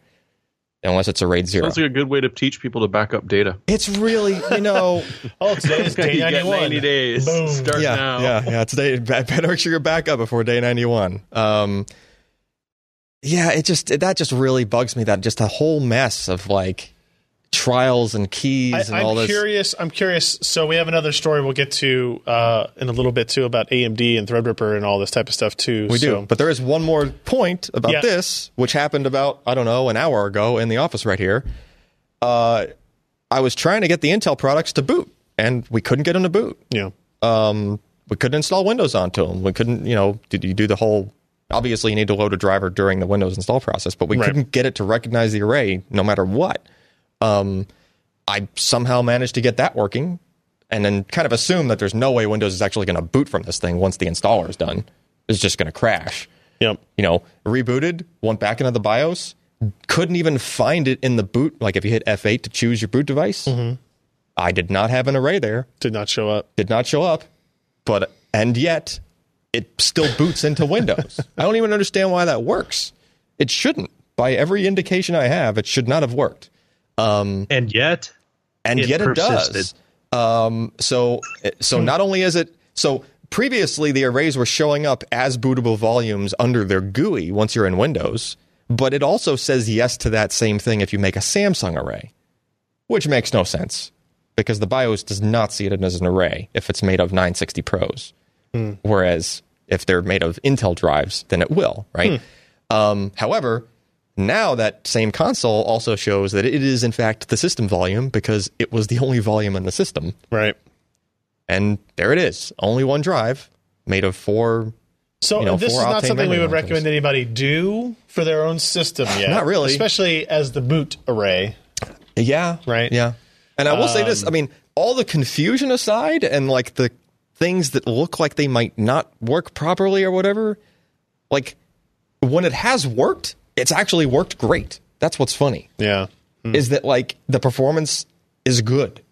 Unless it's a RAID 0. Sounds like a good way to teach people to back up data. It's really, today's day 91. 90 days. Boom. Start now. Yeah. Today, better make sure you're back up before day 91. That just really bugs me. That just a whole mess of like trials and keys all this. I'm curious. So we have another story we'll get to in a little bit too about AMD and Threadripper and all this type of stuff too. We do. But there is one more point about this, which happened about, an hour ago in the office right here. I was trying to get the Intel products to boot and we couldn't get them to boot. Yeah. We couldn't install Windows onto them. We couldn't, do the whole... Obviously, you need to load a driver during the Windows install process, but we couldn't get it to recognize the array no matter what. I somehow managed to get that working and then kind of assume that there's no way Windows is actually going to boot from this thing once the installer is done. It's just going to crash. Yep. Rebooted, went back into the BIOS, couldn't even find it in the boot. Like if you hit F8 to choose your boot device, I did not have an array there. Did not show up. And yet it still boots into Windows. I don't even understand why that works. It shouldn't. By every indication I have, it should not have worked. And yet it does. So not only is it so previously the arrays were showing up as bootable volumes under their GUI once you're in Windows, but it also says yes to that same thing if you make a Samsung array, which makes no sense because the BIOS does not see it as an array if it's made of 960 Pros, whereas if they're made of Intel drives, then it will, right? However, now that same console also shows that it is, in fact, the system volume because it was the only volume in the system. Right. And there it is. Only one drive made of 4. So this is not something we would recommend anybody do for their own system yet. Not really. Especially as the boot array. Yeah. Right. Yeah. And I will say this. I mean, all the confusion aside and like the things that look like they might not work properly or whatever, like when it has worked... It's actually worked great. That's what's funny. Yeah. Is that like the performance is good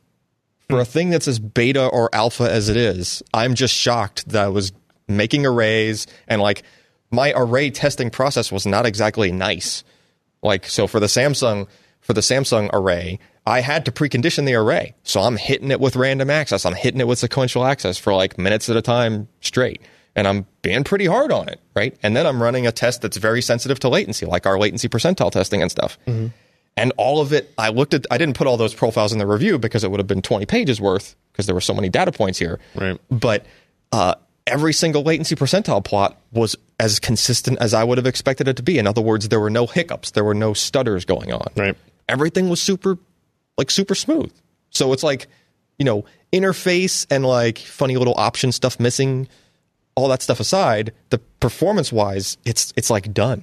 for a thing that's as beta or alpha as it is. I'm just shocked that I was making arrays and like my array testing process was not exactly nice. Like, so for the Samsung array, I had to precondition the array. So I'm hitting it with random access. I'm hitting it with sequential access for like minutes at a time straight. And I'm being pretty hard on it, right? And then I'm running a test that's very sensitive to latency, like our latency percentile testing and stuff. Mm-hmm. And all of it, I didn't put all those profiles in the review because it would have been 20 pages worth because there were so many data points here. Right. But every single latency percentile plot was as consistent as I would have expected it to be. In other words, there were no hiccups. There were no stutters going on. Right. Everything was super smooth. So it's like, interface and like funny little option stuff missing. All that stuff aside, the performance-wise, it's like done.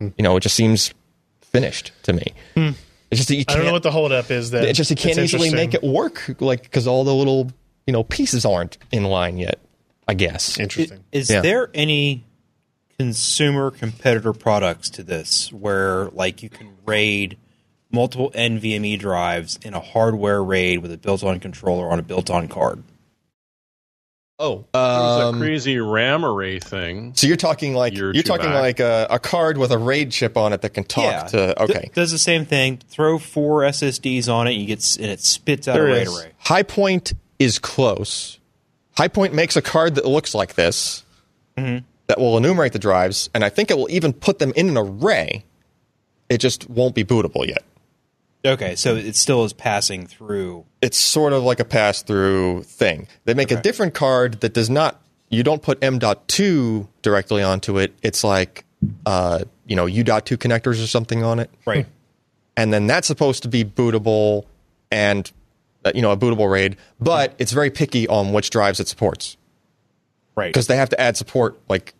It just seems finished to me. It's just that I don't know what the holdup is. Then it's just you can't easily make it work, like because all the little pieces aren't in line yet. I guess. Interesting. Is there any consumer competitor products to this where like you can RAID multiple NVMe drives in a hardware RAID with a built-on controller on a built-on card? Oh, there's a crazy RAM array thing. So you're talking like a card with a RAID chip on it that can talk to. Okay, does the same thing. Throw 4 SSDs on it, and it spits out a RAID array. Highpoint is close. Highpoint makes a card that looks like this that will enumerate the drives, and I think it will even put them in an array. It just won't be bootable yet. Okay, so it still is passing through. It's sort of like a pass-through thing. They make a different card that does not... You don't put M.2 directly onto it. It's like, U.2 connectors or something on it. Right. And then that's supposed to be bootable and, a bootable RAID. But it's very picky on which drives it supports. Right. Because they have to add support. Like,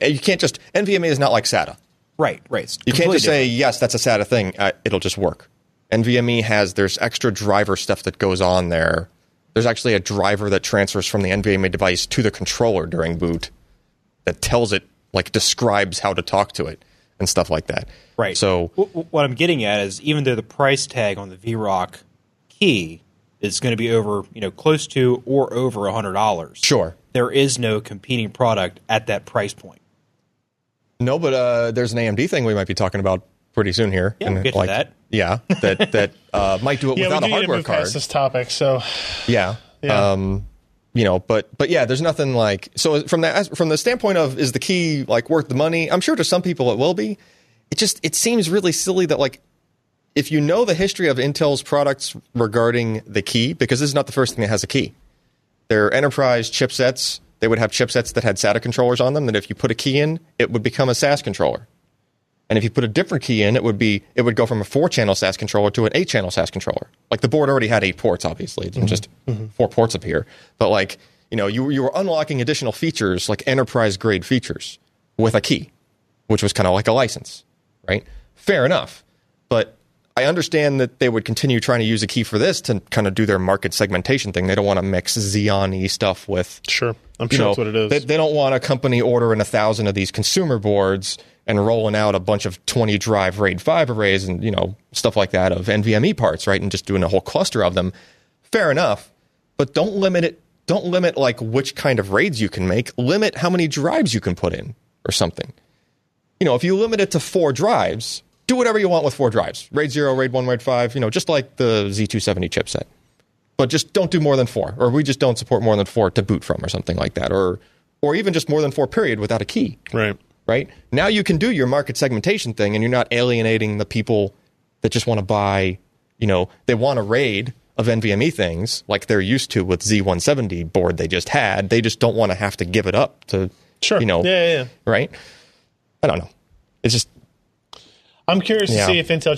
you can't just... NVMe is not like SATA. Right, right. You can't just say, yes, that's a SATA thing. It'll just work. NVMe there's extra driver stuff that goes on there. There's actually a driver that transfers from the NVMe device to the controller during boot that tells it, describes how to talk to it and stuff like that. Right. So what I'm getting at is even though the price tag on the VROC key is going to be over, close to or over $100. Sure. There is no competing product at that price point. No, but there's an AMD thing we might be talking about pretty soon here. Yeah, we'll get to that. Yeah, that might do it without a hardware card. Past this topic, so yeah. But yeah, there's nothing like so from the standpoint of is the key worth the money? I'm sure to some people it will be. It seems really silly that if you know the history of Intel's products regarding the key, because this is not the first thing that has a key. Their enterprise chipsets, they would have chipsets that had SATA controllers on them. That if you put a key in, it would become a SAS controller. And if you put a different key in, it would go from a 4-channel SAS controller to an 8-channel SAS controller. The board already had 8 ports, obviously. It didn't just 4 ports appear. But you were unlocking additional features, enterprise-grade features, with a key, which was kind of like a license, right? Fair enough. But I understand that they would continue trying to use a key for this to kind of do their market segmentation thing. They don't want to mix Xeon-y stuff with... Sure. I'm sure that's what it is. They don't want a company ordering 1,000 of these consumer boards and rolling out a bunch of 20 drive RAID 5 arrays and, stuff like that of NVMe parts, right? And just doing a whole cluster of them. Fair enough. But don't limit it. Don't limit which kind of RAIDs you can make. Limit how many drives you can put in or something. If you limit it to 4 drives, do whatever you want with 4 drives. RAID 0, RAID 1, RAID 5, just like the Z270 chipset. But just don't do more than 4. Or we just don't support more than 4 to boot from or something like that. Or even just more than 4 period without a key. Right. Right? Now you can do your market segmentation thing, and you're not alienating the people that just want to buy, they want a RAID of NVMe things like they're used to with Z170 board they just had. They just don't want to have to give it up to, right? I don't know. It's just... I'm curious to see if Intel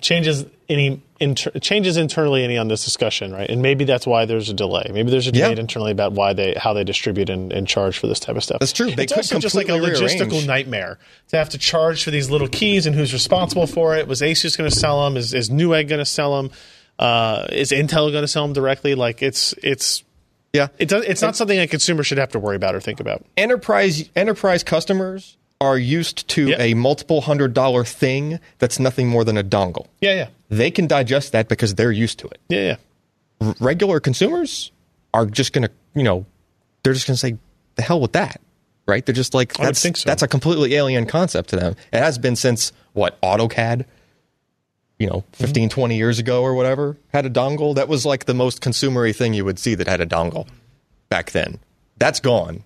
changes internally any on this discussion, right? And maybe that's why there's a delay. Maybe there's a debate internally about how they distribute and charge for this type of stuff. That's true. It's also just like a logistical nightmare to have to charge for these little keys and who's responsible for it. Was Asus going to sell them? Is Newegg going to sell them? Is Intel going to sell them directly? It's not something a consumer should have to worry about or think about. Enterprise customers are used to a multiple $100 thing that's nothing more than a dongle. Yeah, yeah. They can digest that because they're used to it. Yeah, yeah. Regular consumers are just going to, they're just going to say, the hell with that, right? They're just like, that's a completely alien concept to them. It has been since, AutoCAD, 15, 20 years ago or whatever, had a dongle. That was the most consumer-y thing you would see that had a dongle back then. That's gone.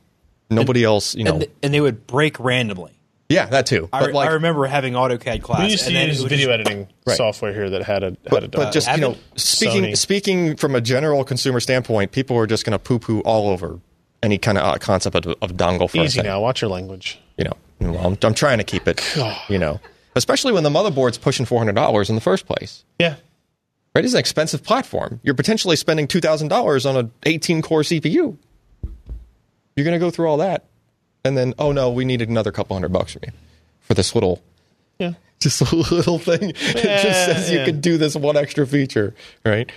Nobody else, And they would break randomly. Yeah, that too. I remember having AuTOCAD class. We used to use video editing software here that had a dongle. But just, speaking from a general consumer standpoint, people are just going to poo-poo all over any kind of concept of dongle for easy a now, watch your language. I'm trying to keep it, Especially when the motherboard's pushing $400 in the first place. Yeah. Right? It's an expensive platform. You're potentially spending $2,000 on an 18-core CPU. You're going to go through all that, and then, oh no, we needed another couple $100 from you for this little, just a little thing. It just says you can do this one extra feature, right?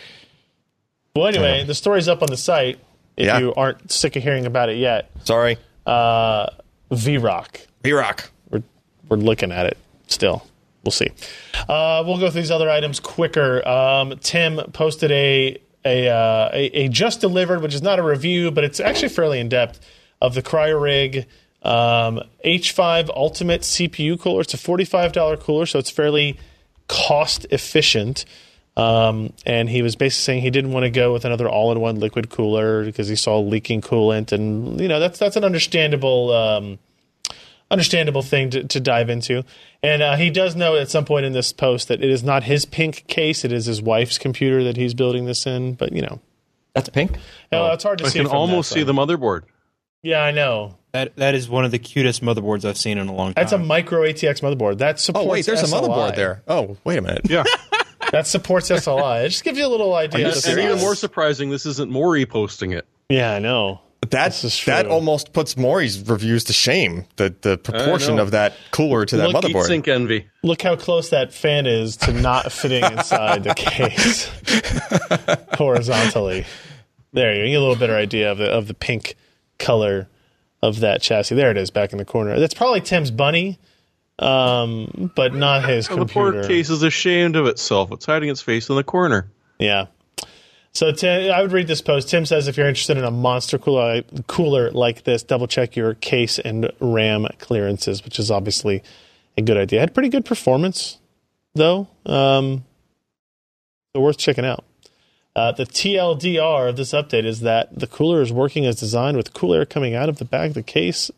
Well, anyway, the story's up on the site. If you aren't sick of hearing about it yet, sorry. VROC. We're looking at it still. We'll see. We'll go through these other items quicker. Tim posted a a just delivered, which is not a review, but it's actually fairly in depth, of the Cryo-Rig H5 Ultimate CPU cooler. It's a $45 cooler, so it's fairly cost efficient. And he was basically saying he didn't want to go with another all-in-one liquid cooler because he saw leaking coolant, and you know that's an understandable thing to dive into. And he does know at some point in this post that it is not his pink case; it is his wife's computer that he's building this in. But you know, that's pink. It's hard to see. I can almost see the motherboard. Yeah, I know. That is one of the cutest motherboards I've seen in a long time. That's a micro ATX motherboard. That supports. Oh wait, there's SLI. A motherboard there. Oh wait a minute. Yeah. That supports SLI. It just gives you a little idea. And even more surprising, this isn't Maury posting it. Yeah, I know. That almost puts Maury's reviews to shame. The proportion of that cooler to that motherboard. Sync envy. Look how close that fan is to not fitting inside the case horizontally. There you go. You get a little better idea of the pink color of that chassis. There it is, back in the corner. That's probably Tim's bunny. But not his computer. The board case is ashamed of itself. It's hiding its face in the corner. Yeah. So Tim, I would read this post. Tim says, if you're interested in a monster cooler like this, double check your case and RAM clearances, which is obviously a good idea. It had pretty good performance, though. So worth checking out. The TLDR of this update is that the cooler is working as designed, with cool air coming out of the back of the case.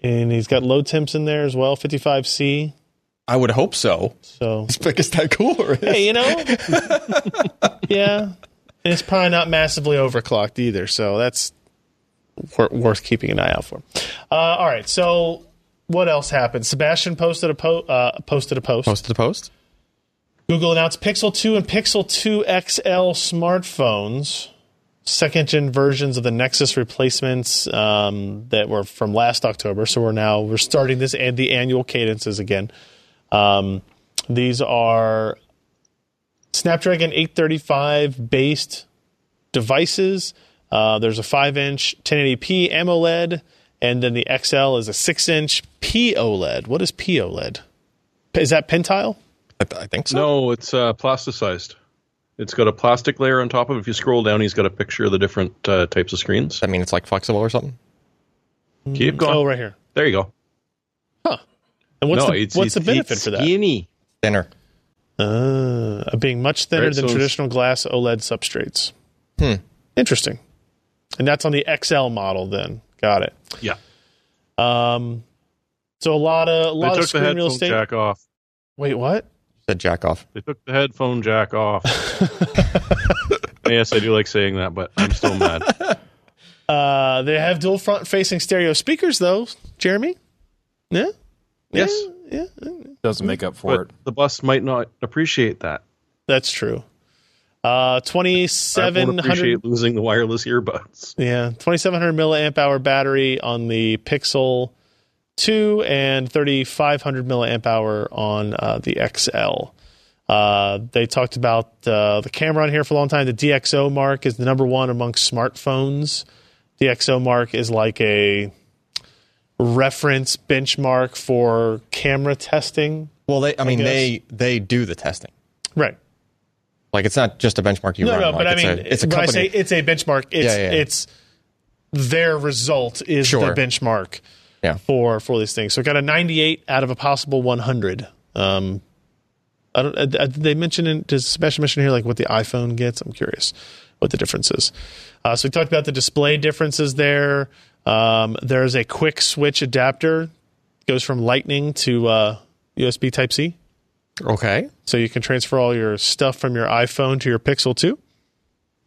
And he's got low temps in there as well, 55C. I would hope so. So as big as that cooler is. Hey, you know? Yeah. And it's probably not massively overclocked either, so that's worth keeping an eye out for. All right, so what else happened? Sebastian posted a post. Posted a post? Google announced Pixel 2 and Pixel 2 XL smartphones. Second-gen versions of the Nexus replacements that were from last October, so we're starting this and the annual cadences again. These are Snapdragon 835 based devices. There's a 5-inch 1080p AMOLED, and then the XL is a 6-inch POLED. What is POLED? Is that Pentile? I think so. No, it's plasticized. It's got a plastic layer on top of it. If you scroll down, he's got a picture of the different types of screens. I mean, it's like flexible or something? Keep going. Oh, right here. There you go. Huh. And what's the benefit for that? Skinny. Thinner. Being much thinner than traditional glass OLED substrates. Hmm. Interesting. And that's on the XL model then. Got it. Yeah. So a lot of screen real estate. They took the headphone jack off. Wait, what? The jack off. They took the headphone jack off. Yes, I do like saying that, but I'm still mad. They have dual front-facing stereo speakers, though, Jeremy. Yeah. Yes. Yeah. Doesn't make up for it. The bus might not appreciate that. That's true. 2,700. I won't appreciate losing the wireless earbuds. Yeah, 2,700 milliamp hour battery on the Pixel 2 and 3,500 milliamp hour on the XL. They talked about the camera on here for a long time. The DxO Mark is the number one amongst smartphones. DxO Mark is like a reference benchmark for camera testing. Well, they do the testing, right? Like, it's not just a benchmark you run. No, like, but it's a company. I say it's a benchmark. It's their result is the benchmark. Yeah. For these things. So it got a 98 out of a possible 100. Did they mention does Sebastian mention here like what the iPhone gets? I'm curious what the difference is. So we talked about the display differences there. There's a quick switch adapter. It goes from Lightning to USB Type-C. Okay. So you can transfer all your stuff from your iPhone to your Pixel 2.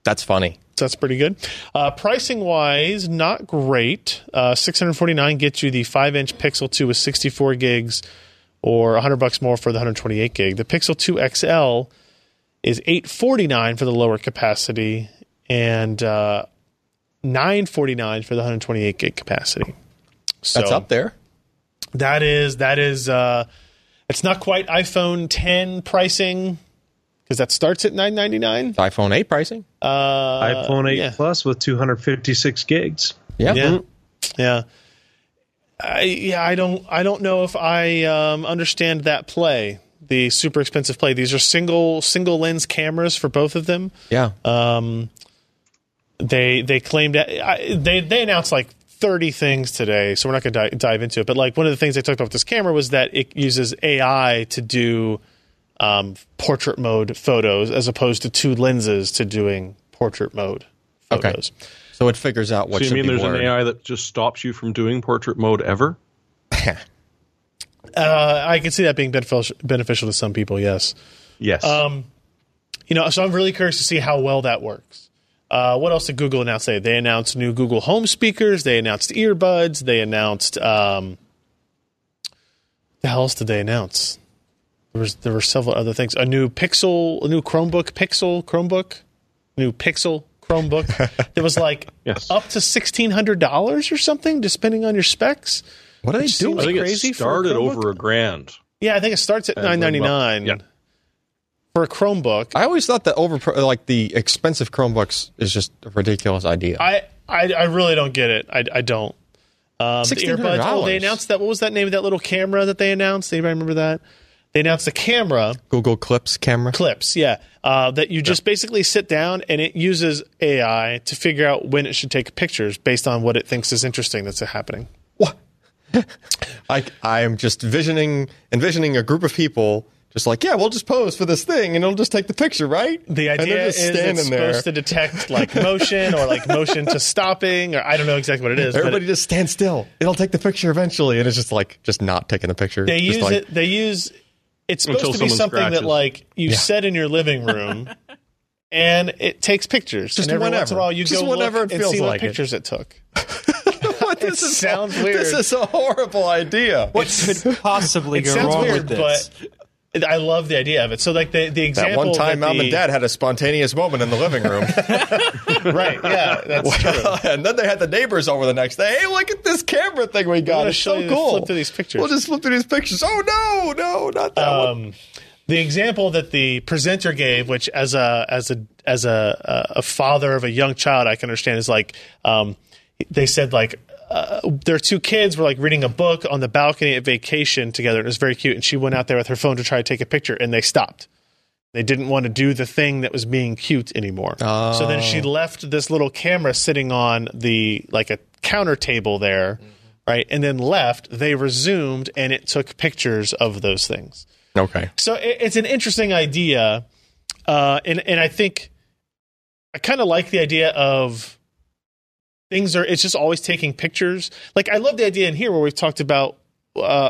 That's funny. That's pretty good. Pricing-wise, not great. $649 gets you the 5-inch Pixel 2 with 64 gigs, or $100 more for the 128 gig. The Pixel 2 XL is $849 for the lower capacity and $949 for the 128 gig capacity. So that's up there. That is. It's not quite iPhone 10 pricing, because that starts at $999. iPhone 8 pricing. iPhone 8 Plus with 256 gigs. Yeah. Yeah. Yeah. I don't know if I understand that play. the super expensive Play. These are single lens cameras for both of them. Yeah. They claimed they announced like 30 things today, so we're not going to dive into it. But like one of the things they talked about with this camera was that it uses AI to do portrait mode photos as opposed to two lenses to doing portrait mode photos. Okay. So it figures out what should be blurred. So you mean there's an AI that just stops you from doing portrait mode ever? I can see that being beneficial to some people, yes. Yes. So I'm really curious to see how well that works. What else did Google announce today? They announced new Google Home speakers. They announced earbuds. They announced the hell else did they announce? There were several other things. A new Pixel Chromebook that was like up to $1,600 or something, depending on your specs. What are they doing? I think crazy it started over $1,000. Yeah, I think it starts at $999. Yeah. For a Chromebook. I always thought that the expensive Chromebooks is just a ridiculous idea. I really don't get it. I don't. The earbuds. Oh, they announced that. What was that name of that little camera that they announced? Anybody remember that? They announced the camera. Google Clips camera. Clips, yeah. That you just basically sit down and it uses AI to figure out when it should take pictures based on what it thinks is interesting that's happening. What? I am just envisioning a group of people just like, yeah, we'll just pose for this thing and it'll just take the picture, right? The idea is it's supposed to detect like motion or like motion to stopping, or I don't know exactly what it is. Everybody just stand still. It'll take the picture eventually, and it's just like just not taking the picture. It's supposed to be something that like you set in your living room and it takes pictures. Just and every once in a while you go look and see what pictures it took. This sounds weird. This is a horrible idea. What could possibly go wrong with this? But I love the idea of it. So, like the example. That one time, Mom and Dad had a spontaneous moment in the living room. Right? Yeah, that's true. And then they had the neighbors over the next day. Hey, look at this camera thing we got. It's so cool. We'll just flip through these pictures. Oh no, not that one. The example that the presenter gave, which as a father of a young child, I can understand, is like they said like. Their two kids were like reading a book on the balcony at vacation together. It was very cute. And she went out there with her phone to try to take a picture and they stopped. They didn't want to do the thing that was being cute anymore. Oh. So then she left this little camera sitting on a counter table there. Mm-hmm. Right. And then left, they resumed and it took pictures of those things. Okay. So it's an interesting idea. And I think I kind of like the idea of, it's just always taking pictures. Like, I love the idea in here where we've talked about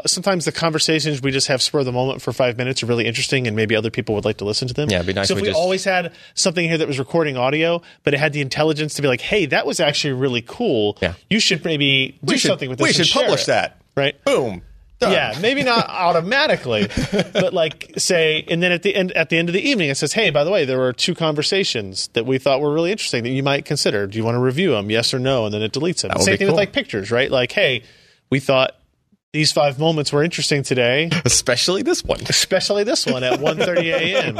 sometimes the conversations we just have spur of the moment for 5 minutes are really interesting and maybe other people would like to listen to them. Yeah, it'd be nice. So if we always had something here that was recording audio, but it had the intelligence to be like, hey, that was actually really cool. Yeah. You should maybe do something with this. We should publish that. Right? Boom. Done. Yeah, maybe not automatically, but like say, and then at the end of the evening, it says, "Hey, by the way, there were two conversations that we thought were really interesting that you might consider. Do you want to review them? Yes or no?" And then it deletes them. Same thing with like pictures, right? Like, hey, we thought these 5 moments were interesting today, especially this one at 1:30 a.m.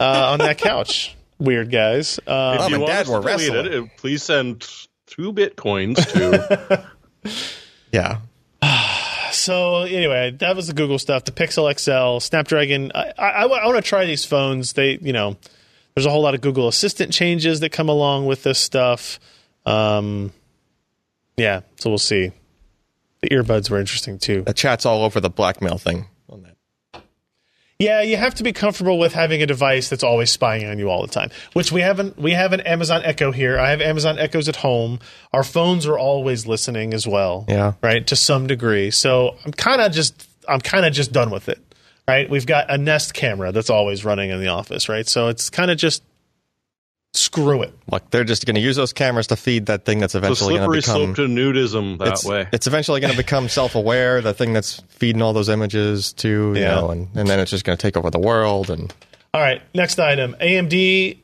On that couch. Weird guys. If you want to delete it, please send 2 bitcoins to. Yeah. So anyway, that was the Google stuff. The Pixel XL, Snapdragon. I want to try these phones. There's a whole lot of Google Assistant changes that come along with this stuff. So we'll see. The earbuds were interesting too. The chat's all over the blackmail thing on that. Yeah, you have to be comfortable with having a device that's always spying on you all the time. Which we haven't. We have an Amazon Echo here. I have Amazon Echoes at home. Our phones are always listening as well. Yeah. Right, to some degree. So I'm kind of just done with it. Right? We've got a Nest camera that's always running in the office, right? So it's kind of just screw it. Look, they're just going to use those cameras to feed that thing that's eventually going to become... slippery slope to nudism that way. It's eventually going to become self-aware, the thing that's feeding all those images to, you know, and then it's just going to take over the world. And all right, next item. AMD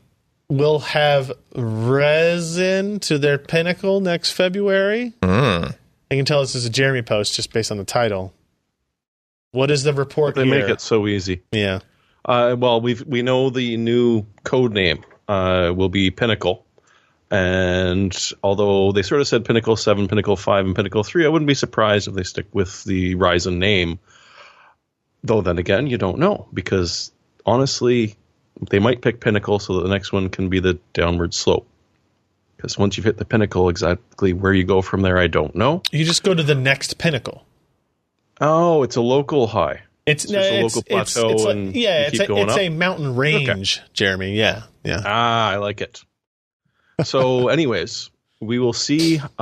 will have resin to their pinnacle next February. Mm. I can tell this is a Jeremy post just based on the title. What is the report here? They make it so easy. Yeah. Well, we know the new code name will be Pinnacle. And although they sort of said Pinnacle 7, Pinnacle 5, and Pinnacle 3, I wouldn't be surprised if they stick with the Ryzen name. Though then again, you don't know, because honestly, they might pick Pinnacle so that the next one can be the downward slope. Because once you've hit the pinnacle, exactly where you go from there, I don't know. You just go to the next pinnacle. Oh, it's a local high. It's a local plateau. It's a mountain range, okay. Jeremy. Yeah. Ah, I like it. So anyways, we will see the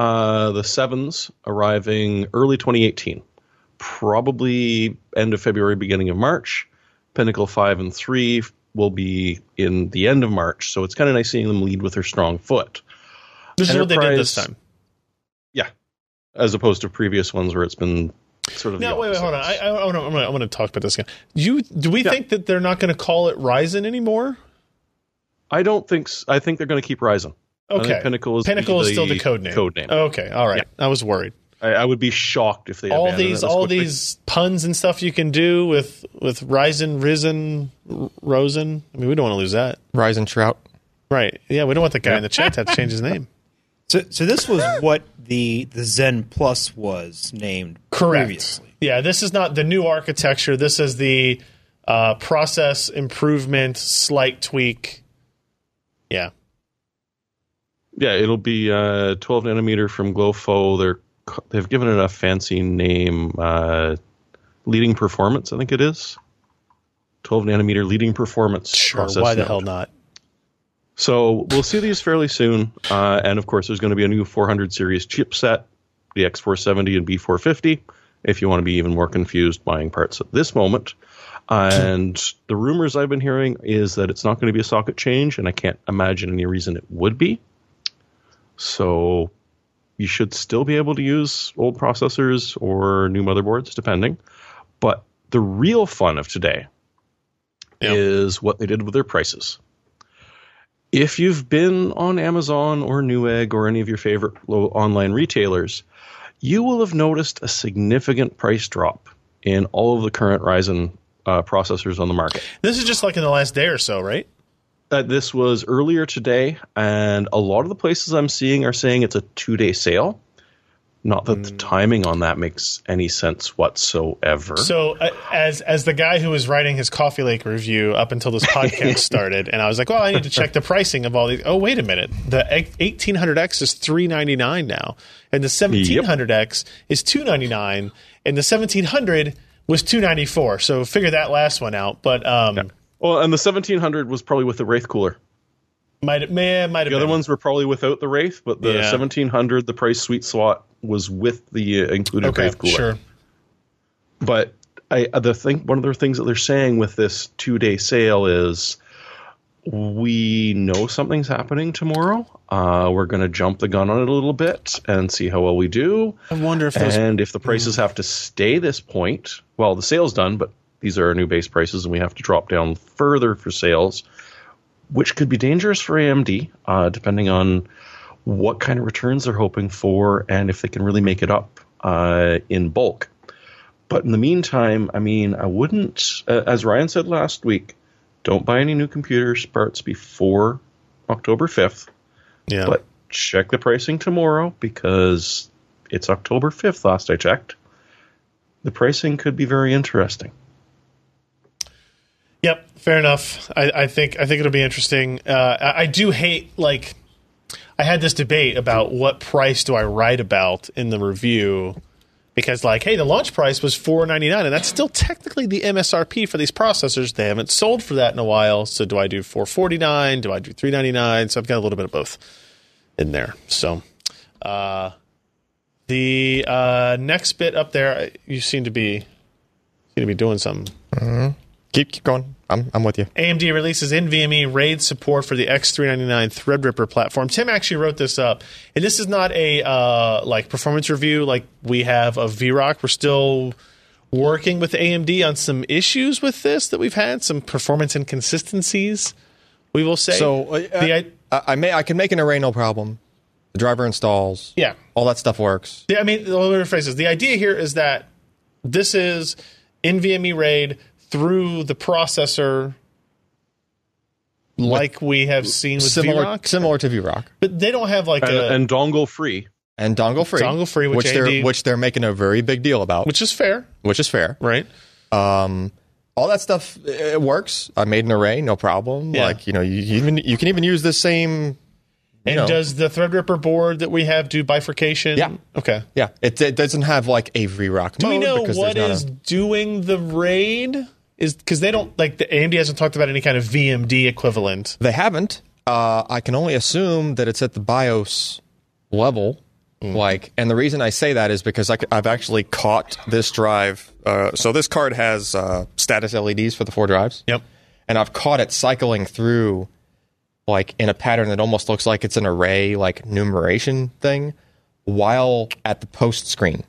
7s arriving early 2018. Probably end of February, beginning of March. Pinnacle 5 and 3 will be in the end of March. So it's kind of nice seeing them lead with their strong foot. This Enterprise, is what they did this time. Yeah. As opposed to previous ones where it's been sort of... No, wait, hold on. I want to talk about this again. Do we think that they're not going to call it Ryzen anymore? I don't think so. I think they're going to keep Ryzen. Okay. Pinnacle is still the code name. Okay. All right. Yeah. I was worried. I would be shocked if they all these puns and stuff you can do with Ryzen, Risen, Rosen. I mean, we don't want to lose that. Ryzen Shroud. Right. Yeah, we don't want the guy in the chat to have to change his name. So this was what the Zen Plus was named previously. Yeah, this is not the new architecture. This is the process improvement, slight tweak. Yeah, it'll be 12 nanometer from Glofo. They've given it a fancy name, leading performance, I think it is. 12 nanometer leading performance. Sure, why the hell not? So we'll see these fairly soon. And of course, there's going to be a new 400 series chipset, the X470 and B450, if you want to be even more confused buying parts at this moment. And the rumors I've been hearing is that it's not going to be a socket change, and I can't imagine any reason it would be. So you should still be able to use old processors or new motherboards, depending. But the real fun of today is what they did with their prices. If you've been on Amazon or Newegg or any of your favorite online retailers, you will have noticed a significant price drop in all of the current Ryzen processors on the market. This is just like in the last day or so, right? This was earlier today, and a lot of the places I'm seeing are saying it's a 2-day sale. Not that the timing on that makes any sense whatsoever. So as the guy who was writing his Coffee Lake review up until this podcast started, and I was like, well, I need to check the pricing of all these. Oh, wait a minute. The 1800X is $399 now, and the 1700X is $299, and the 1700 was $294. So figure that last one out. But well, and the 1700 was probably with the Wraith cooler. Might have. The other ones were probably without the Wraith, but the 1700, the price sweet spot was with the included Wraith cooler. Sure. But one of the things that they're saying with this 2-day sale is, we know something's happening tomorrow. We're going to jump the gun on it a little bit and see how well we do. I wonder if if the prices have to stay this point. Well, the sale's done, but these are our new base prices, and we have to drop down further for sales, which could be dangerous for AMD, depending on what kind of returns they're hoping for and if they can really make it up in bulk. But in the meantime, I mean, I wouldn't, as Ryan said last week, don't buy any new computer parts before October 5th. Yeah. But check the pricing tomorrow, because it's October 5th last I checked. The pricing could be very interesting. Yep, fair enough. I think it'll be interesting. I do hate, like, I had this debate about what price do I write about in the review, because, like, hey, the launch price was $499, and that's still technically the MSRP for these processors. They haven't sold for that in a while, so do I do $449? Do I do $399? So I've got a little bit of both in there. So the next bit up there, you seem to be doing something. Mm-hmm. Keep going. I'm with you. AMD releases NVMe RAID support for the X399 Threadripper platform. Tim actually wrote this up, and this is not a performance review like we have of VROC. We're still working with AMD on some issues with this that we've had, some performance inconsistencies. We will say. So I can make an array no problem. The driver installs. Yeah, all that stuff works. Yeah, I mean, let me rephrase this. The idea here is that this is NVMe RAID through the processor, like we have seen with VROC. Similar to VROC. But they don't have and dongle-free. And dongle-free. Dongle-free, which they're making a very big deal about. Which is fair. Right. All that stuff, it works. I made an array, no problem. Yeah. Like, you know, you can even use the same. And does the Threadripper board that we have do bifurcation? Yeah. Okay. Yeah. It doesn't have like a VROC mode. Do we know what is doing the raid? Is because they don't, like, the AMD hasn't talked about any kind of VMD equivalent. They haven't. I can only assume that it's at the BIOS level. Like, and the reason I say that is because I've actually caught this drive. So this card has status LEDs for the four drives. Yep. And I've caught it cycling through, like, in a pattern that almost looks like it's an array, like, numeration thing, while at the post screen.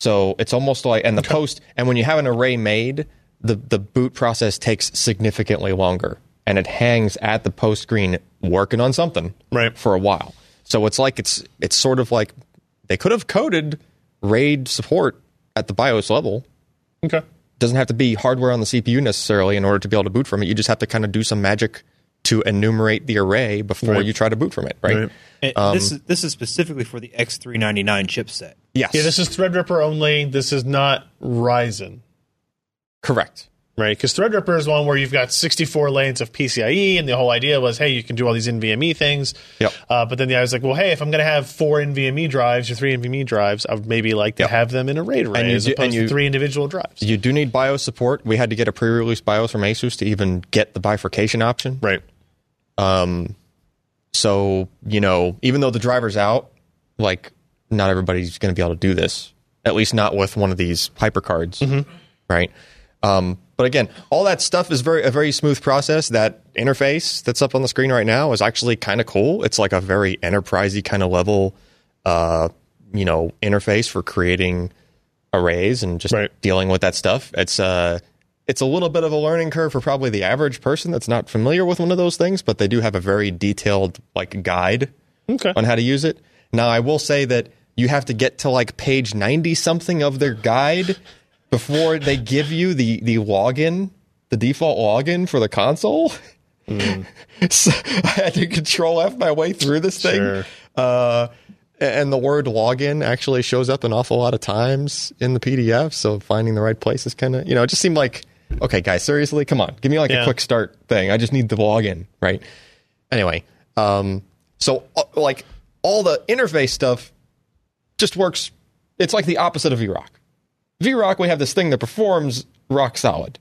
So it's almost like, and the post, and when you have an array made, the boot process takes significantly longer. And it hangs at the post screen working on something for a while. So it's like it's sort of like they could have coded RAID support at the BIOS level. Okay. Doesn't have to be hardware on the CPU necessarily in order to be able to boot from it. You just have to kind of do some magic to enumerate the array before you try to boot from it, right? This is specifically for the X399 chipset. Yes. Yeah, this is Threadripper only. This is not Ryzen. Correct. Right, because Threadripper is one where you've got 64 lanes of PCIe, and the whole idea was, hey, you can do all these NVMe things. Yep. But then the guy was like, well, hey, if I'm going to have four NVMe drives or three NVMe drives, I would maybe like to have them in a RAID array as opposed to three individual drives. You do need BIOS support. We had to get a pre-release BIOS from Asus to even get the bifurcation option. Right. So, you know, even though the driver's out, like, not everybody's going to be able to do this, at least not with one of these hypercards, right? But again, all that stuff is a very smooth process. That interface that's up on the screen right now is actually kind of cool. It's like a very enterprisey kind of level, interface for creating arrays and just dealing with that stuff. It's a little bit of a learning curve for probably the average person that's not familiar with one of those things, but they do have a very detailed like guide on how to use it. Now, I will say that you have to get to like page 90 something of their guide before they give you the login, the default login for the console. So I had to control F my way through this thing. Sure. And the word login actually shows up an awful lot of times in the PDF. So finding the right place is kind of, it just seemed like, okay, guys, seriously, come on. Give me like a quick start thing. I just need the login, right? Anyway, so all the interface stuff just works. It's like the opposite of VROC. VROC, we have this thing that performs rock solid.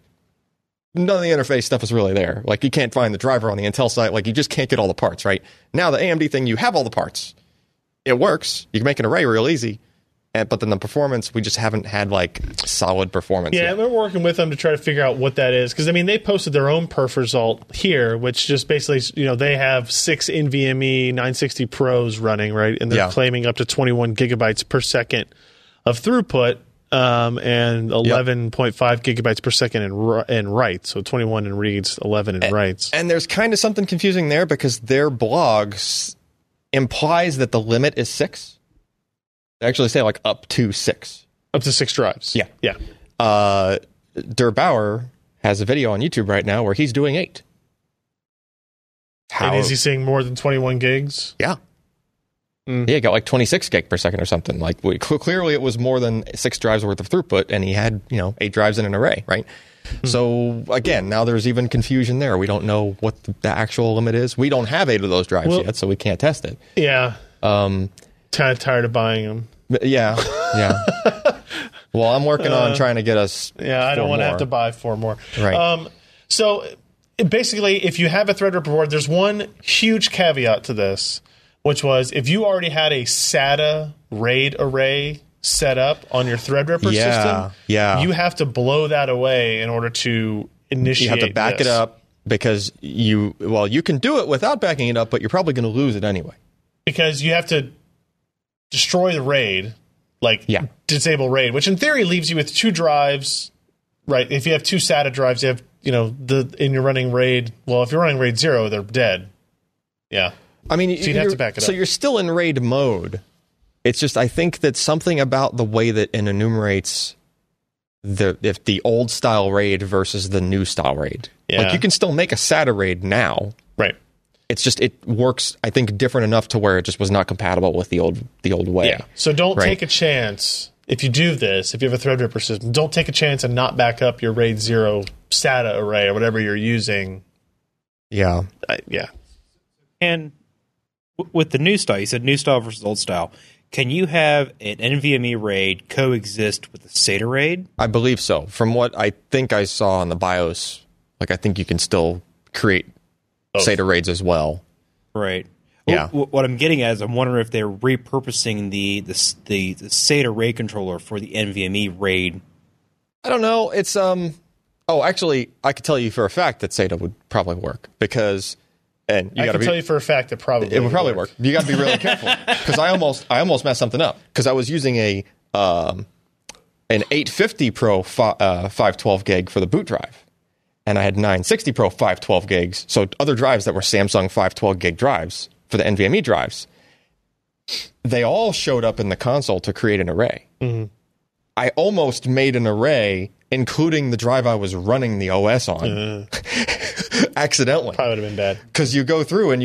None of the interface stuff is really there. Like, you can't find the driver on the Intel side. Like, you just can't get all the parts, right? Now, the AMD thing, you have all the parts. It works. You can make an array real easy. But then the performance, we just haven't had, like, solid performance. Yeah, and we're working with them to try to figure out what that is. Because, I mean, they posted their own perf result here, which just basically, they have 6 NVMe 960 Pros running, right? And they're claiming up to 21 gigabytes per second of throughput. And 11.5 gigabytes per second in writes, so 21 in reads, 11 in writes. And there's kind of something confusing there because their blog implies that the limit is 6. They actually say like up to 6. Up to 6 drives. Yeah. Yeah. Der Bauer has a video on YouTube right now where he's doing 8. And is he seeing more than 21 gigs? Yeah. Yeah, he got like 26 gig per second or something. Like, clearly it was more than 6 drives worth of throughput, and he had, 8 drives in an array, right? So, again, now there's even confusion there. We don't know what the actual limit is. We don't have 8 of those drives yet, so we can't test it. Yeah. Kind of tired of buying them. Yeah, yeah. Well, I'm working on trying to get us 4 I don't want to have to buy 4 more. Right. So, basically, if you have a Threadripper board, there's one huge caveat to this, which was if you already had a SATA RAID array set up on your Threadripper system, you have to blow that away in order to initiate this. You have to back it up because you can do it without backing it up, but you're probably going to lose it anyway. Because you have to destroy the RAID, disable RAID, which in theory leaves you with 2 drives, right? If you have 2 SATA drives, you have, and you're running RAID. Well, if you're running RAID 0, they're dead. Yeah. I mean, so you'd have to back it up. So you're still in RAID mode. It's just, I think that something about the way that it enumerates if the old style RAID versus the new style RAID. Yeah. Like, you can still make a SATA RAID now. Right. It's just, it works, I think, different enough to where it just was not compatible with the old way. Yeah. So don't take a chance if you do this, if you have a Threadripper system, don't take a chance and not back up your RAID 0 SATA array or whatever you're using. Yeah. Yeah. And with the new style, you said new style versus old style. Can you have an NVMe RAID coexist with a SATA RAID? I believe so. From what I think I saw on the BIOS, like I think you can still create SATA RAIDs as well. Right. Yeah. What I'm getting at is I'm wondering if they're repurposing the SATA RAID controller for the NVMe RAID. I don't know. It's Oh, actually, I could tell you for a fact that SATA would probably work because. And you I can tell you for a fact that probably it would probably work. You got to be really careful because I almost messed something up because I was using a an 850 Pro 512 gig for the boot drive, and I had 960 Pro 512 gigs. So other drives that were Samsung 512 gig drives for the NVMe drives, they all showed up in the console to create an array. Mm-hmm. I almost made an array including the drive I was running the OS on. Accidentally. Probably would have been bad. Because you go through and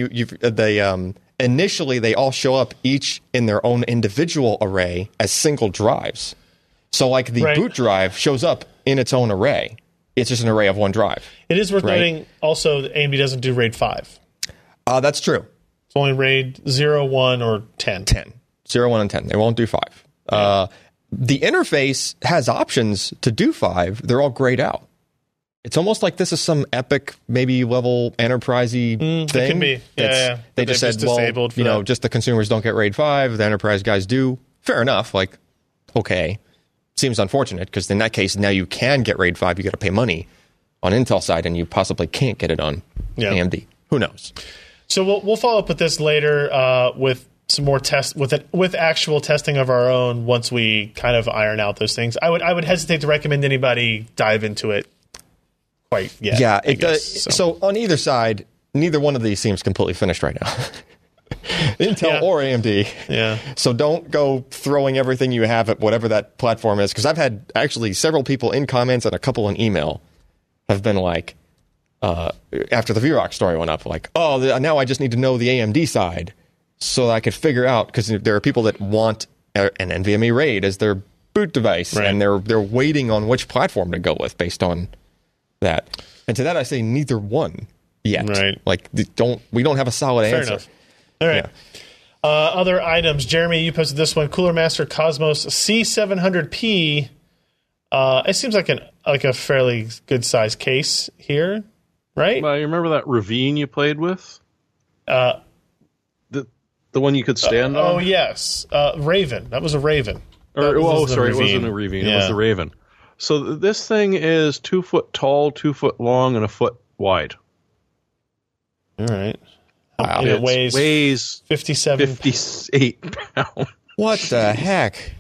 they initially they all show up each in their own individual array as single drives. So like the boot drive shows up in its own array. It's just an array of one drive. It is worth noting also that AMD doesn't do RAID 5. That's true. It's only RAID 0, 1, or 10. 10. 0, 1, and 10. They won't do 5. Yeah. The interface has options to do 5. They're all grayed out. It's almost like this is some epic, maybe level enterprise-y thing. It can be. Yeah. They just said, well, you know, just the consumers don't get RAID 5. The enterprise guys do. Fair enough. Like, okay. Seems unfortunate because in that case, now you can get RAID 5. You got to pay money on Intel side, and you possibly can't get it on AMD. Who knows? So we'll follow up with this later with some more tests with actual testing of our own once we kind of iron out those things. I would hesitate to recommend anybody dive into it. Quite yet, yeah, it does. So on either side, neither one of these seems completely finished right now. Intel or AMD. Yeah. So don't go throwing everything you have at whatever that platform is, because I've had actually several people in comments and a couple in email have been like, after the VROC story went up, like, oh, now I just need to know the AMD side so that I could figure out, because there are people that want an NVMe RAID as their boot device, and they're waiting on which platform to go with based on that. And to that I say neither one yet. Right. Like we don't have a solid answer. Fair enough. All right. Yeah. Other items. Jeremy, you posted this one. Cooler Master Cosmos C700P. It seems like a fairly good size case here, right? Well, you remember that ravine you played with? The one you could stand on? Oh yes. Raven. That was a Raven. Sorry, it wasn't a ravine. Yeah. It was the Raven. So this thing is 2 foot tall, 2 foot long, and a foot wide. All right. Wow. It weighs 58 pounds. What the heck?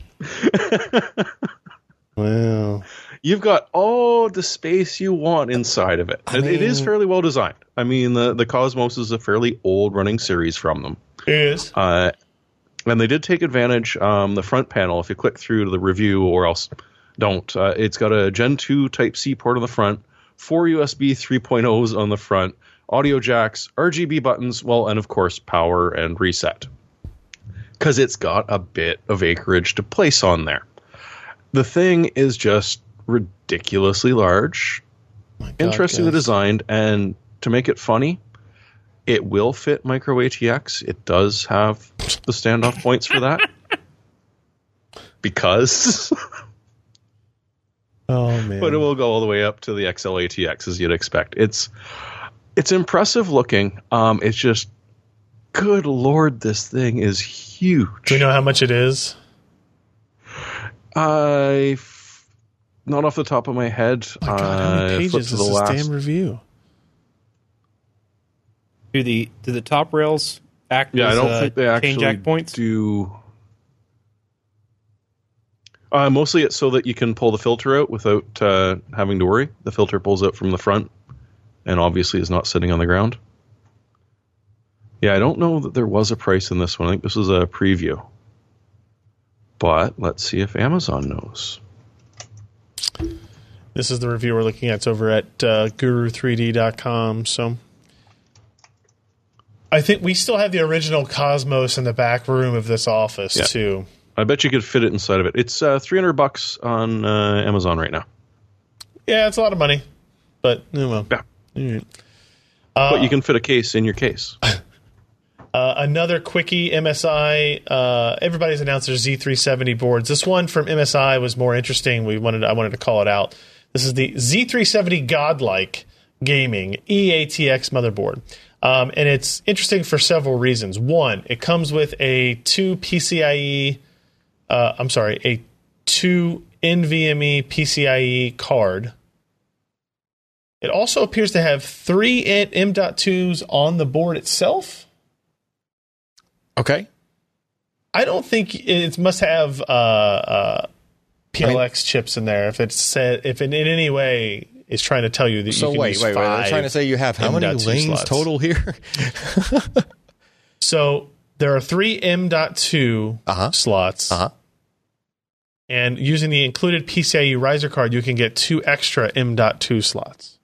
Wow. You've got all the space you want inside of it. It is fairly well designed. I mean, the Cosmos is a fairly old running series from them. It is. And they did take advantage the front panel. If you click through to the review or else... Don't. It's got a Gen 2 Type-C port on the front, 4 USB 3.0s on the front, audio jacks, RGB buttons, well, and of course, power and reset. Because it's got a bit of acreage to place on there. The thing is just ridiculously large, interestingly designed, and to make it funny, it will fit micro ATX. It does have the standoff points for that. Because... Oh, man. But it will go all the way up to the XL-ATX as you'd expect. It's impressive looking. It's just, good Lord, this thing is huge. Do we know how much it is? Not off the top of my head. Oh my God, how many pages is this damn review? Do the top rails act as change jack points? Do... mostly it's so that you can pull the filter out without having to worry. The filter pulls out from the front and obviously is not sitting on the ground. Yeah, I don't know that there was a price in this one. I think this was a preview. But let's see if Amazon knows. This is the review we're looking at. It's over at guru3d.com. So I think we still have the original Cosmos in the back room of this office, too. I bet you could fit it inside of it. It's $300 on Amazon right now. Yeah, it's a lot of money, but well, yeah. All right. But you can fit a case in your case. Another quickie, MSI. Everybody's announced their Z370 boards. This one from MSI was more interesting. I wanted to call it out. This is the Z370 Godlike Gaming EATX motherboard. And it's interesting for several reasons. One, it comes with a two NVMe PCIe card. It also appears to have three M.2s on the board itself. Okay. I don't think it must have PLX chips in there. If it in any way is trying to tell you that wait. They're trying to say you have how many lanes total here? So there are three M.2 slots. Uh-huh. And using the included PCIe riser card, you can get two extra M.2 slots.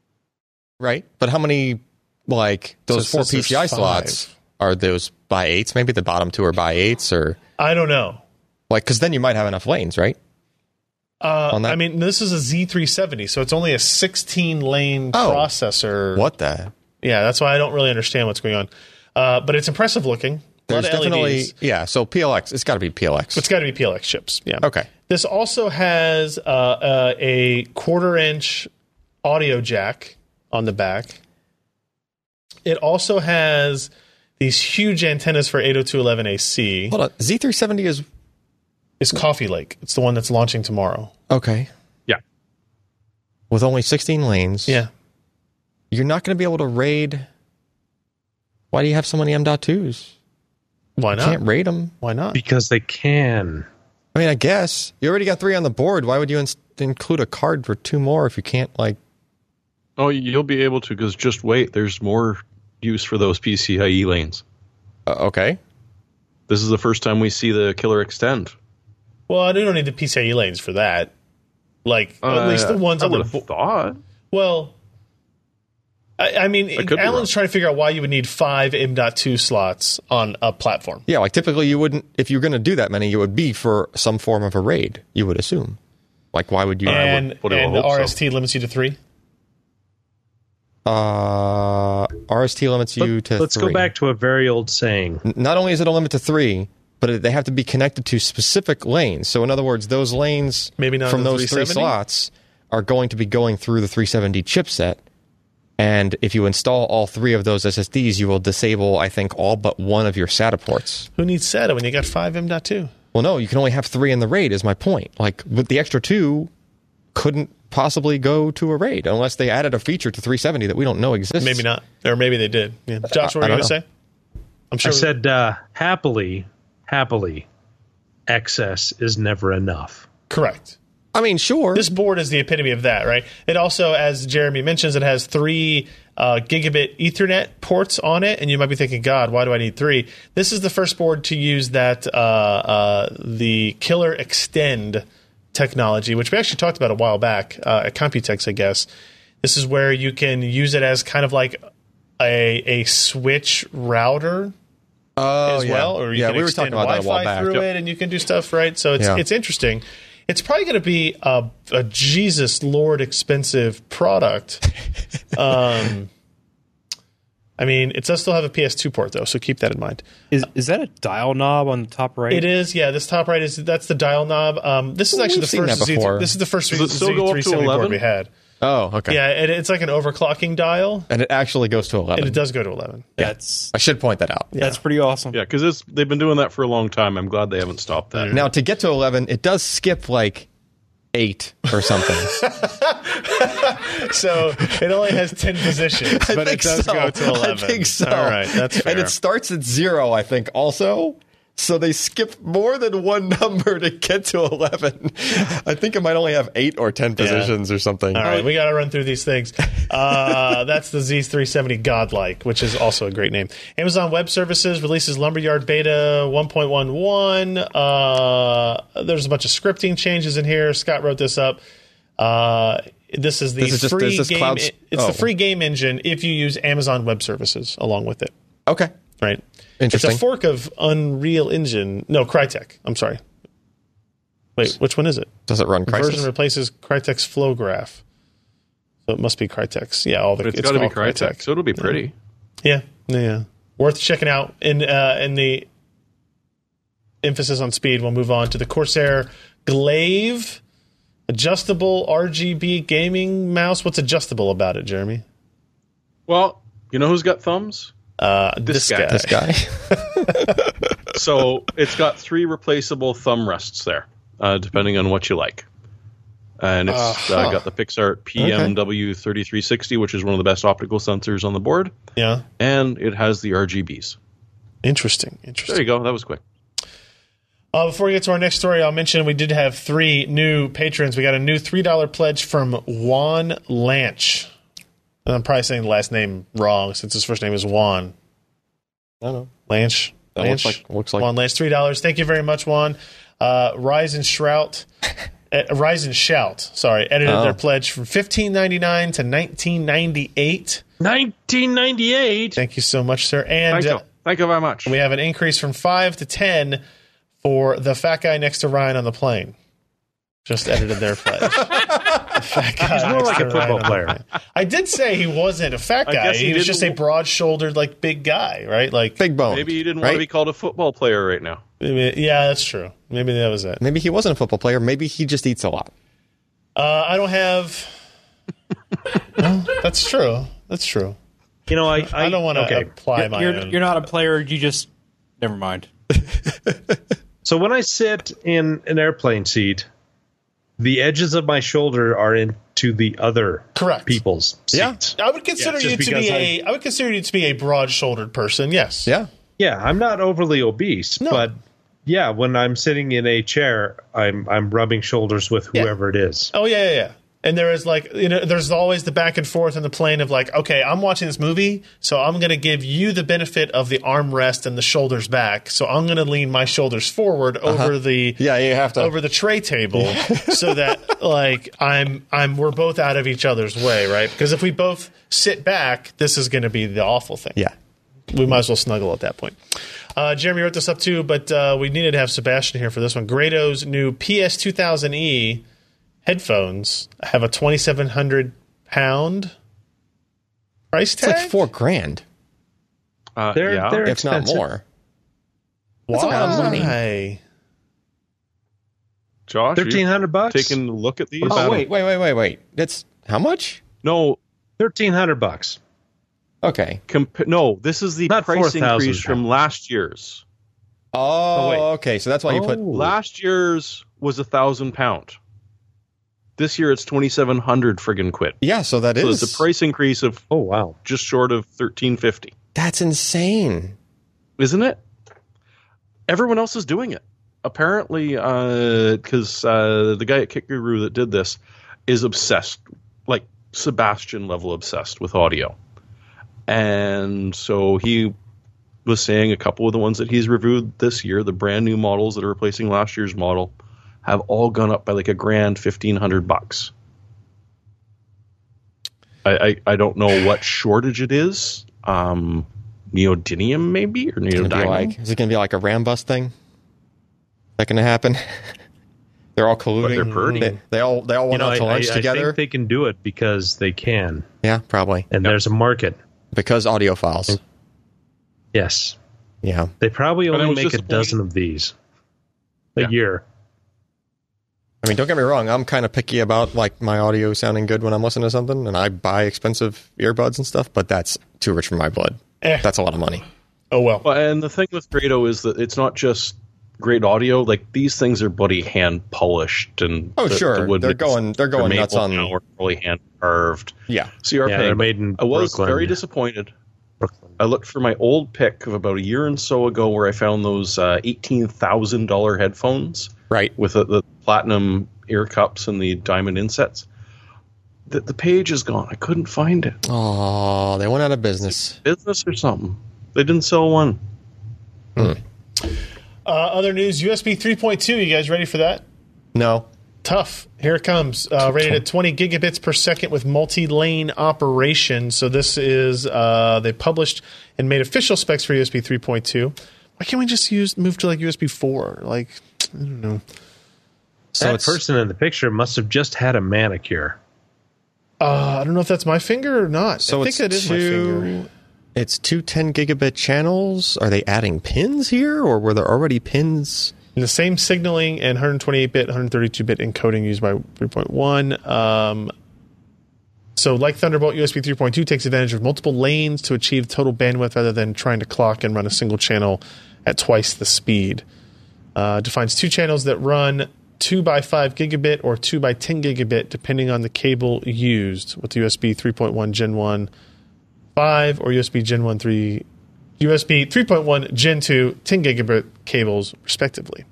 Right. But how many, like, those four PCI slots are those by eights? Maybe the bottom two are by eights, or I don't know. Like, because then you might have enough lanes, right? I mean, this is a Z370, so it's only a 16-lane processor. What the? Yeah, that's why I don't really understand what's going on. But it's impressive looking. There's definitely LEDs. Yeah. So PLX, it's got to be PLX. It's got to be PLX chips. Yeah. Okay. This also has a 1/4-inch audio jack on the back. It also has these huge antennas for 802.11ac. Hold on, Z370 is Coffee Lake. It's the one that's launching tomorrow. Okay. Yeah. With only 16 lanes. Yeah. You're not going to be able to raid. Why do you have so many M.2s? Why not? You can't raid them. Why not? Because they can. I mean, I guess. You already got three on the board. Why would you include a card for two more if you can't, like... Oh, you'll be able to, because just wait. There's more use for those PCIe lanes. Okay. This is the first time we see the killer extend. Well, I don't need the PCIe lanes for that. Like, at least the ones I would have thought. Well, I mean, Alan's trying to figure out why you would need five M.2 slots on a platform. Yeah, like typically you wouldn't, if you're going to do that many, it would be for some form of a raid, you would assume. Like, why would you? And the RST limits you to three? RST limits you to three. Let's go back to a very old saying. Not only is it a limit to three, but they have to be connected to specific lanes. So in other words, those lanes from those three slots are going to be going through the 370 chipset. And if you install all three of those SSDs, you will disable, I think, all but one of your SATA ports. Who needs SATA when you got five M.2? Well, no, you can only have three in the RAID is my point. Like, with the extra two couldn't possibly go to a RAID unless they added a feature to 370 that we don't know exists. Maybe not. Or maybe they did. Yeah. Josh, what were you going to say? I'm sure I said, happily, excess is never enough. Correct. I mean, sure. This board is the epitome of that, right? It also, as Jeremy mentions, it has three gigabit Ethernet ports on it, and you might be thinking, God, why do I need three? This is the first board to use that the Killer Extend technology, which we actually talked about a while back at Computex, I guess. This is where you can use it as kind of like a switch router well, or you can extend Wi-Fi through it, and you can do stuff, right? So it's interesting. It's probably going to be a Jesus Lord expensive product. I mean, it does still have a PS2 port though, so keep that in mind. Is that a dial knob on the top right? It is. Yeah, this top right that's the dial knob. This is actually the first Z370 board we had. Oh, okay. Yeah, it's like an overclocking dial, and it actually goes to 11. And it does go to 11. Yeah. I should point that out. Yeah. That's pretty awesome. Yeah, because they've been doing that for a long time. I'm glad they haven't stopped that. Now to get to 11, it does skip like 8 or something. So it only has 10 positions, but it does go to 11. I think so. All right, that's fair. And it starts at 0, I think, also. So they skip more than one number to get to 11. I think it might only have 8 or 10 positions or something. All right, we got to run through these things. That's the Z370 Godlike, which is also a great name. Amazon Web Services releases Lumberyard Beta 1.11. There's a bunch of scripting changes in here. Scott wrote this up. This is the the free game engine if you use Amazon Web Services along with it. Okay. Right. It's a fork of Unreal Engine. No, Crytek. I'm sorry. Wait, which one is it? Does it run Crytek? Version replaces Crytek's flow graph. So it must be Crytek's. Yeah, all the it's got to be Crytek. So it'll be pretty. Yeah. Yeah. Worth checking out. In the emphasis on speed, we'll move on to the Corsair Glaive adjustable RGB gaming mouse. What's adjustable about it, Jeremy? Well, you know who's got thumbs? This guy. So it's got three replaceable thumb rests there, depending on what you like. And it's got the Pixart PMW3360, which is one of the best optical sensors on the board. Yeah. And it has the RGBs. Interesting. There you go. That was quick. Before we get to our next story, I'll mention we did have three new patrons. We got a new $3 pledge from Juan Lanch. And I'm probably saying the last name wrong since his first name is Juan. I don't know. Lanch. That looks like Juan Lanch. $3. Thank you very much, Juan. Rise and Shrout. Rise and Shout, edited their pledge from $15.99 to $19.98. $19.98? Thank you so much, sir. And Thank you very much. We have an increase from 5 to 10 for the fat guy next to Ryan on the plane. Just edited their pledge. He's more like a football player. I did say he wasn't a fat guy. He was just a broad-shouldered, like, big guy, right? Like big bone. Maybe he didn't want to be called a football player right now. Yeah, that's true. Maybe that was it. Maybe he wasn't a football player. Maybe he just eats a lot. I don't have... Well, that's true. You know, I don't want to apply my own. You're not a player. You just... Never mind. So when I sit in an airplane seat... The edges of my shoulder are into the other people's seats. Yeah, I would consider you to be I would consider you to be a broad-shouldered person. Yes. Yeah. Yeah, I'm not overly obese, but yeah, when I'm sitting in a chair, I'm rubbing shoulders with whoever it is. Oh yeah. And there is there's always the back and forth in the plane of like, okay, I'm watching this movie, so I'm going to give you the benefit of the armrest and the shoulders back. So I'm going to lean my shoulders forward over the you have to over the tray table so that like we're both out of each other's way, right? Because if we both sit back, this is going to be the awful thing. Yeah. We might as well snuggle at that point. Jeremy wrote this up too, but we needed to have Sebastian here for this one. Grado's new PS2000E headphones have a £2,700 price tag. It's like $4,000. They're expensive. Not more. Why? That's a lot of money. Josh, $1,300. Taking a look at these. Oh wait. That's how much? No, $1,300. Okay. No, this is the price increase from last year's. Oh, okay. So that's why you put last year's was £1,000. This year it's 2,700 friggin' quid. Yeah, so that is. So it's a price increase of just short of 1,350. That's insane, isn't it? Everyone else is doing it apparently because the guy at Kick Guru that did this is obsessed, like Sebastian level obsessed with audio, and so he was saying a couple of the ones that he's reviewed this year, the brand new models that are replacing last year's model, have all gone up by like $1,000, $1,500. I don't know what shortage it is. Neodymium maybe, or neodymium. Is it going to be like a Rambus thing? Is that going to happen? They're all colluding. But they're pretty. They all want to lunch together. I think they can do it because they can. Yeah, probably. And there's a market because audiophiles. Yes. Yeah. They probably only make a dozen of these a year. I mean, don't get me wrong. I'm kind of picky about like my audio sounding good when I'm listening to something, and I buy expensive earbuds and stuff. But that's too rich for my blood. That's a lot of money. Oh well. And the thing with Grado is that it's not just great audio. Like these things are bloody hand polished and they're going nuts on them. Really hand carved. Yeah. CRP. Yeah, they're made in Brooklyn. I was very disappointed. Brooklyn. I looked for my old pick of about a year and so ago where I found those $18,000 headphones. Right. With the platinum ear cups and the diamond insets. The page is gone. I couldn't find it. Oh, they went out of business. Business or something. They didn't sell one. Other news, USB 3.2. You guys ready for that? No. Tough. Here it comes. Rated at 20 gigabits per second with multi-lane operation. So this is, they published and made official specs for USB 3.2. Why can't we just move to like USB 4? Like... I don't know. So the person in the picture must have just had a manicure. I don't know if that's my finger or not. So I think it is my finger. It's 2 10 gigabit channels. Are they adding pins here, or were there already pins? The same signaling and 128-bit, 132-bit encoding used by 3.1. So like Thunderbolt, USB 3.2 takes advantage of multiple lanes to achieve total bandwidth rather than trying to clock and run a single channel at twice the speed. Defines two channels that run 2 by 5 gigabit or 2 by 10 gigabit, depending on the cable used, with USB 3.1 Gen 1 5 or USB Gen 1 3. USB 3.1 Gen 2 10 gigabit cables, respectively.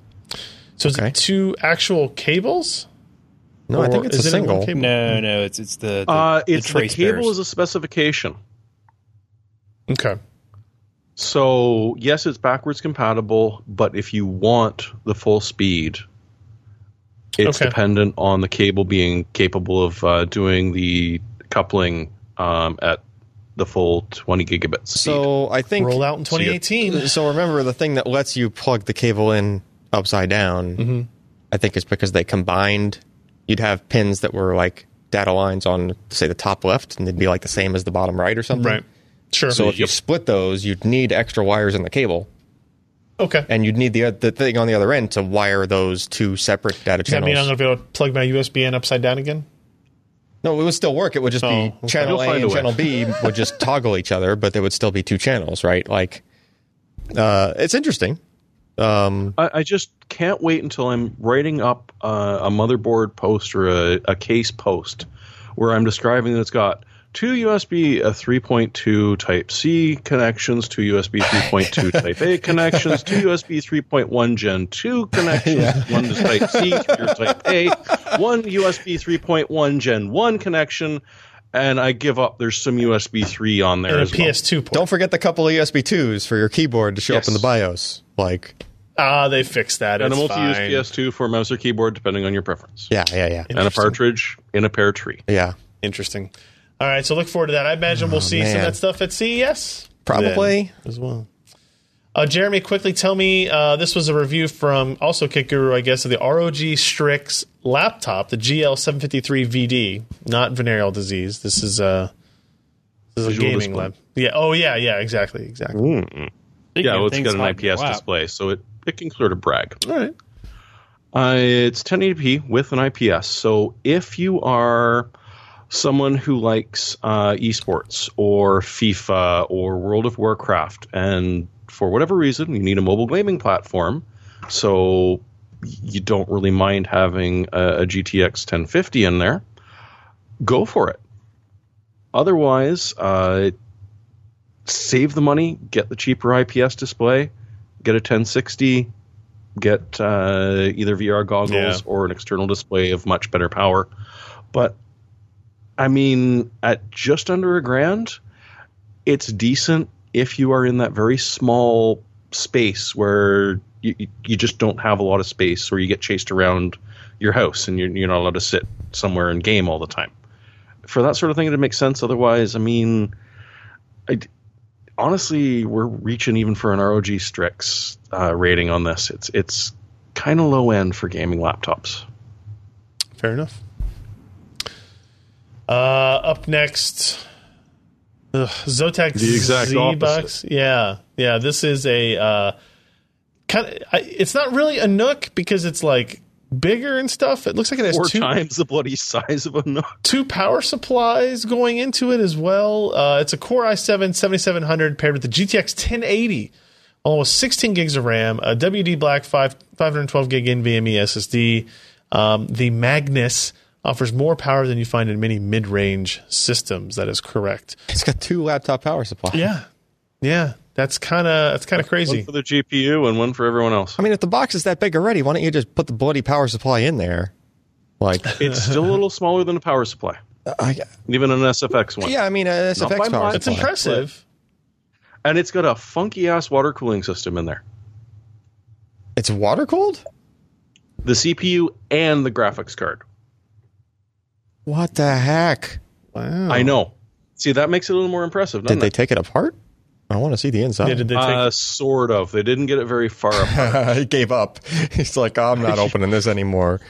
So is it two actual cables? No, I think it's a single. No, it's the it's the cable pairs. Is a specification. Okay. So yes, it's backwards compatible, but if you want the full speed, it's dependent on the cable being capable of doing the coupling at the full 20 gigabits. So I think roll out in 2018. So remember, the thing that lets you plug the cable in upside down, I think it's because they combined. You'd have pins that were like data lines on, say, the top left, and they'd be like the same as the bottom right or something. Right. Sure. So if you split those, you'd need extra wires in the cable. Okay. And you'd need the thing on the other end to wire those two separate data channels. Does that mean I'm going to be able to plug my USB in upside down again? No, it would still work. It would just be channel A and channel B would just toggle each other, but there would still be two channels, right? Like, it's interesting. I just can't wait until I'm writing up a motherboard post or a case post where I'm describing that it's got two USB 3.2 Type-C connections, two USB 3.2 Type-A connections, two USB 3.1 Gen 2 connections, one is Type-C, two is Type-A, one USB 3.1 Gen 1 connection, and I give up. There's some USB 3 on there as well. PS2 port. Don't forget the couple of USB 2s for your keyboard to show up in the BIOS. Like, they fixed that. And it's a multi-use PS2 for mouse or keyboard, depending on your preference. Yeah. And a partridge in a pear tree. Yeah. Interesting. All right, so look forward to that. I imagine we'll see some of that stuff at CES. Probably. As well. Jeremy, quickly tell me, this was a review from also KitGuru, I guess, of the ROG Strix laptop, the GL753VD, not venereal disease. This is a gaming display. Lab. Yeah. Oh, yeah, exactly. Mm. Yeah, it's got an IPS display, so it can sort of brag. All right. It's 1080p with an IPS, so if you are someone who likes esports or FIFA or World of Warcraft, and for whatever reason, you need a mobile gaming platform, so you don't really mind having a GTX 1050 in there, go for it. Otherwise, save the money, get the cheaper IPS display, get a 1060, get either VR goggles or an external display of much better power. But I mean, at just under $1,000, it's decent if you are in that very small space where you just don't have a lot of space, or you get chased around your house and you're not allowed to sit somewhere and game all the time. For that sort of thing, it makes sense. Otherwise, I mean, honestly, we're reaching even for an ROG Strix rating on this. It's kind of low end for gaming laptops. Fair enough. Up next, Zotac Z-Box. Yeah. This is a it's not really a Nook because it's like bigger and stuff. It looks like it has 4 times the bloody size of a Nook. 2 power supplies going into it as well. It's a Core i7-7700 paired with the GTX 1080, along with 16 gigs of RAM, a WD Black 512 gig NVMe SSD. The Magnus offers more power than you find in many mid-range systems. That is correct. It's got 2 laptop power supplies. Yeah. That's kind of crazy. One for the GPU and one for everyone else. I mean, if the box is that big already, why don't you just put the bloody power supply in there? Like, it's still a little smaller than a power supply. Even an SFX one. Yeah, I mean, an SFX power supply. It's impressive. And it's got a funky-ass water cooling system in there. It's water-cooled? The CPU and the graphics card. What the heck? Wow. I know. See, that makes it a little more impressive, doesn't it? Did they take it apart? I want to see the inside. Did they take sort of. They didn't get it very far apart. He gave up. He's like, I'm not opening this anymore.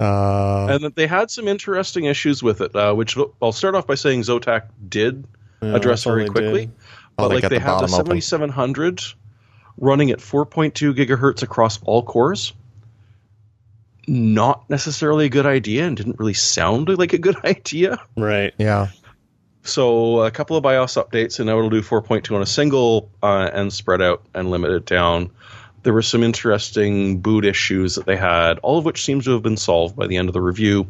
And they had some interesting issues with it, which I'll start off by saying Zotac did address very quickly. But like they had the 7700 running at 4.2 gigahertz across all cores. Not necessarily a good idea, and didn't really sound like a good idea. Right. Yeah. So a couple of BIOS updates, and now it'll do 4.2 on a single and spread out and limit it down. There were some interesting boot issues that they had, all of which seems to have been solved by the end of the review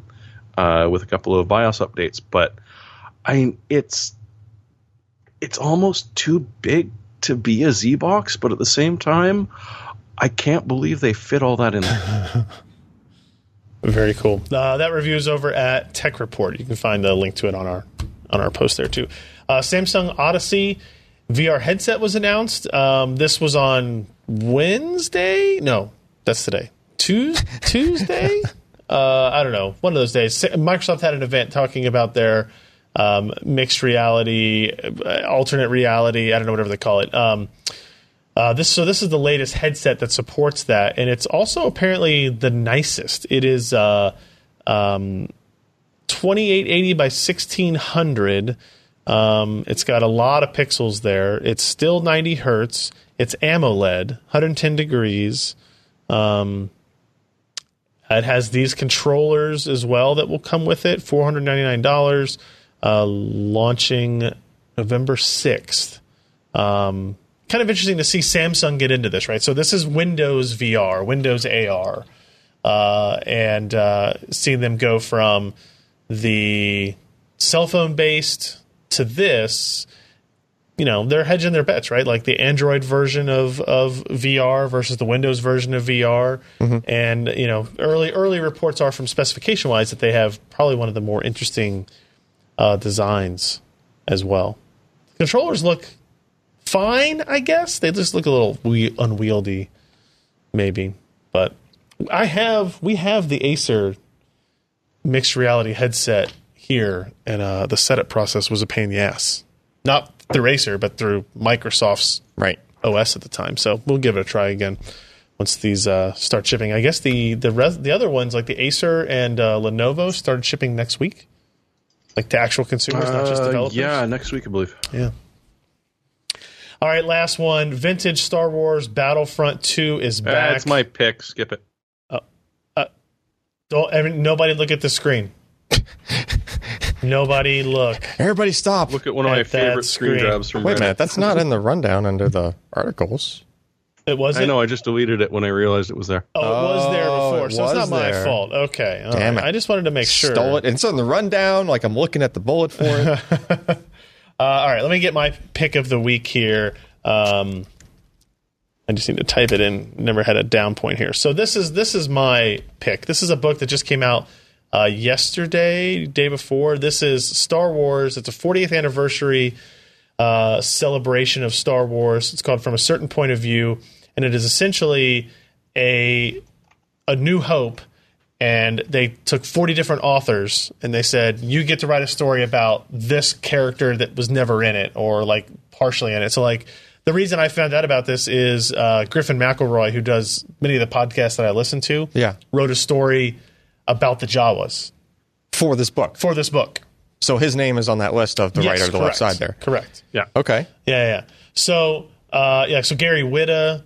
with a couple of BIOS updates. But I mean, it's almost too big to be a Z box, but at the same time, I can't believe they fit all that in there. Very cool. That review is over at Tech Report. You can find the link to it on our post there too. Samsung Odyssey VR headset was announced. This was on Wednesday. No, that's today. Tuesday? I don't know. One of those days. Microsoft had an event talking about their mixed reality, alternate reality. I don't know, whatever they call it. This is the latest headset that supports that, and it's also apparently the nicest. It is 2880 by 1600. It's got a lot of pixels there. It's still 90 hertz. It's AMOLED, 110 degrees. It has these controllers as well that will come with it. $499, launching November 6th. Kind of interesting to see Samsung get into this, right? So this is Windows VR, Windows AR, and seeing them go from the cell phone-based to this, you know, they're hedging their bets, right? Like the Android version of VR versus the Windows version of VR. Mm-hmm. And, you know, early reports are from specification-wise that they have probably one of the more interesting designs as well. Controllers look fine, I guess. They just look a little unwieldy, maybe. But we have the Acer mixed reality headset here, and the setup process was a pain in the ass. Not through Acer, but through Microsoft's OS at the time. So we'll give it a try again once these start shipping. I guess the other ones, like the Acer and Lenovo, started shipping next week, like to actual consumers, not just developers. Yeah, next week, I believe. Yeah. All right, last one. Vintage Star Wars Battlefront 2 is back. That's my pick. Skip it. Nobody look at the screen. Nobody look. Everybody stop. Look at one of my favorite screen grabs from Reddit. Wait a minute. That's not in the rundown under the articles. It wasn't? I know. I just deleted it when I realized it was there. Oh, it was there before, so it's not my fault. Okay. Damn it. I just wanted to make sure. Stole it. It's on the rundown. Like I'm looking at the bullet for it. All right, let me get my pick of the week here. I just need to type it in. Never had a down point here. So this is my pick. This is a book that just came out yesterday, day before. This is Star Wars. It's a 40th anniversary celebration of Star Wars. It's called From a Certain Point of View, and it is essentially a New Hope. And they took 40 different authors, and they said, you get to write a story about this character that was never in it or, like, partially in it. So, like, the reason I found out about this is Griffin McElroy, who does many of the podcasts that I listen to, wrote a story about the Jawas. For this book. So his name is on that list of the writer to the left side there. Correct. Yeah. Okay. Yeah. So, so Gary Whitta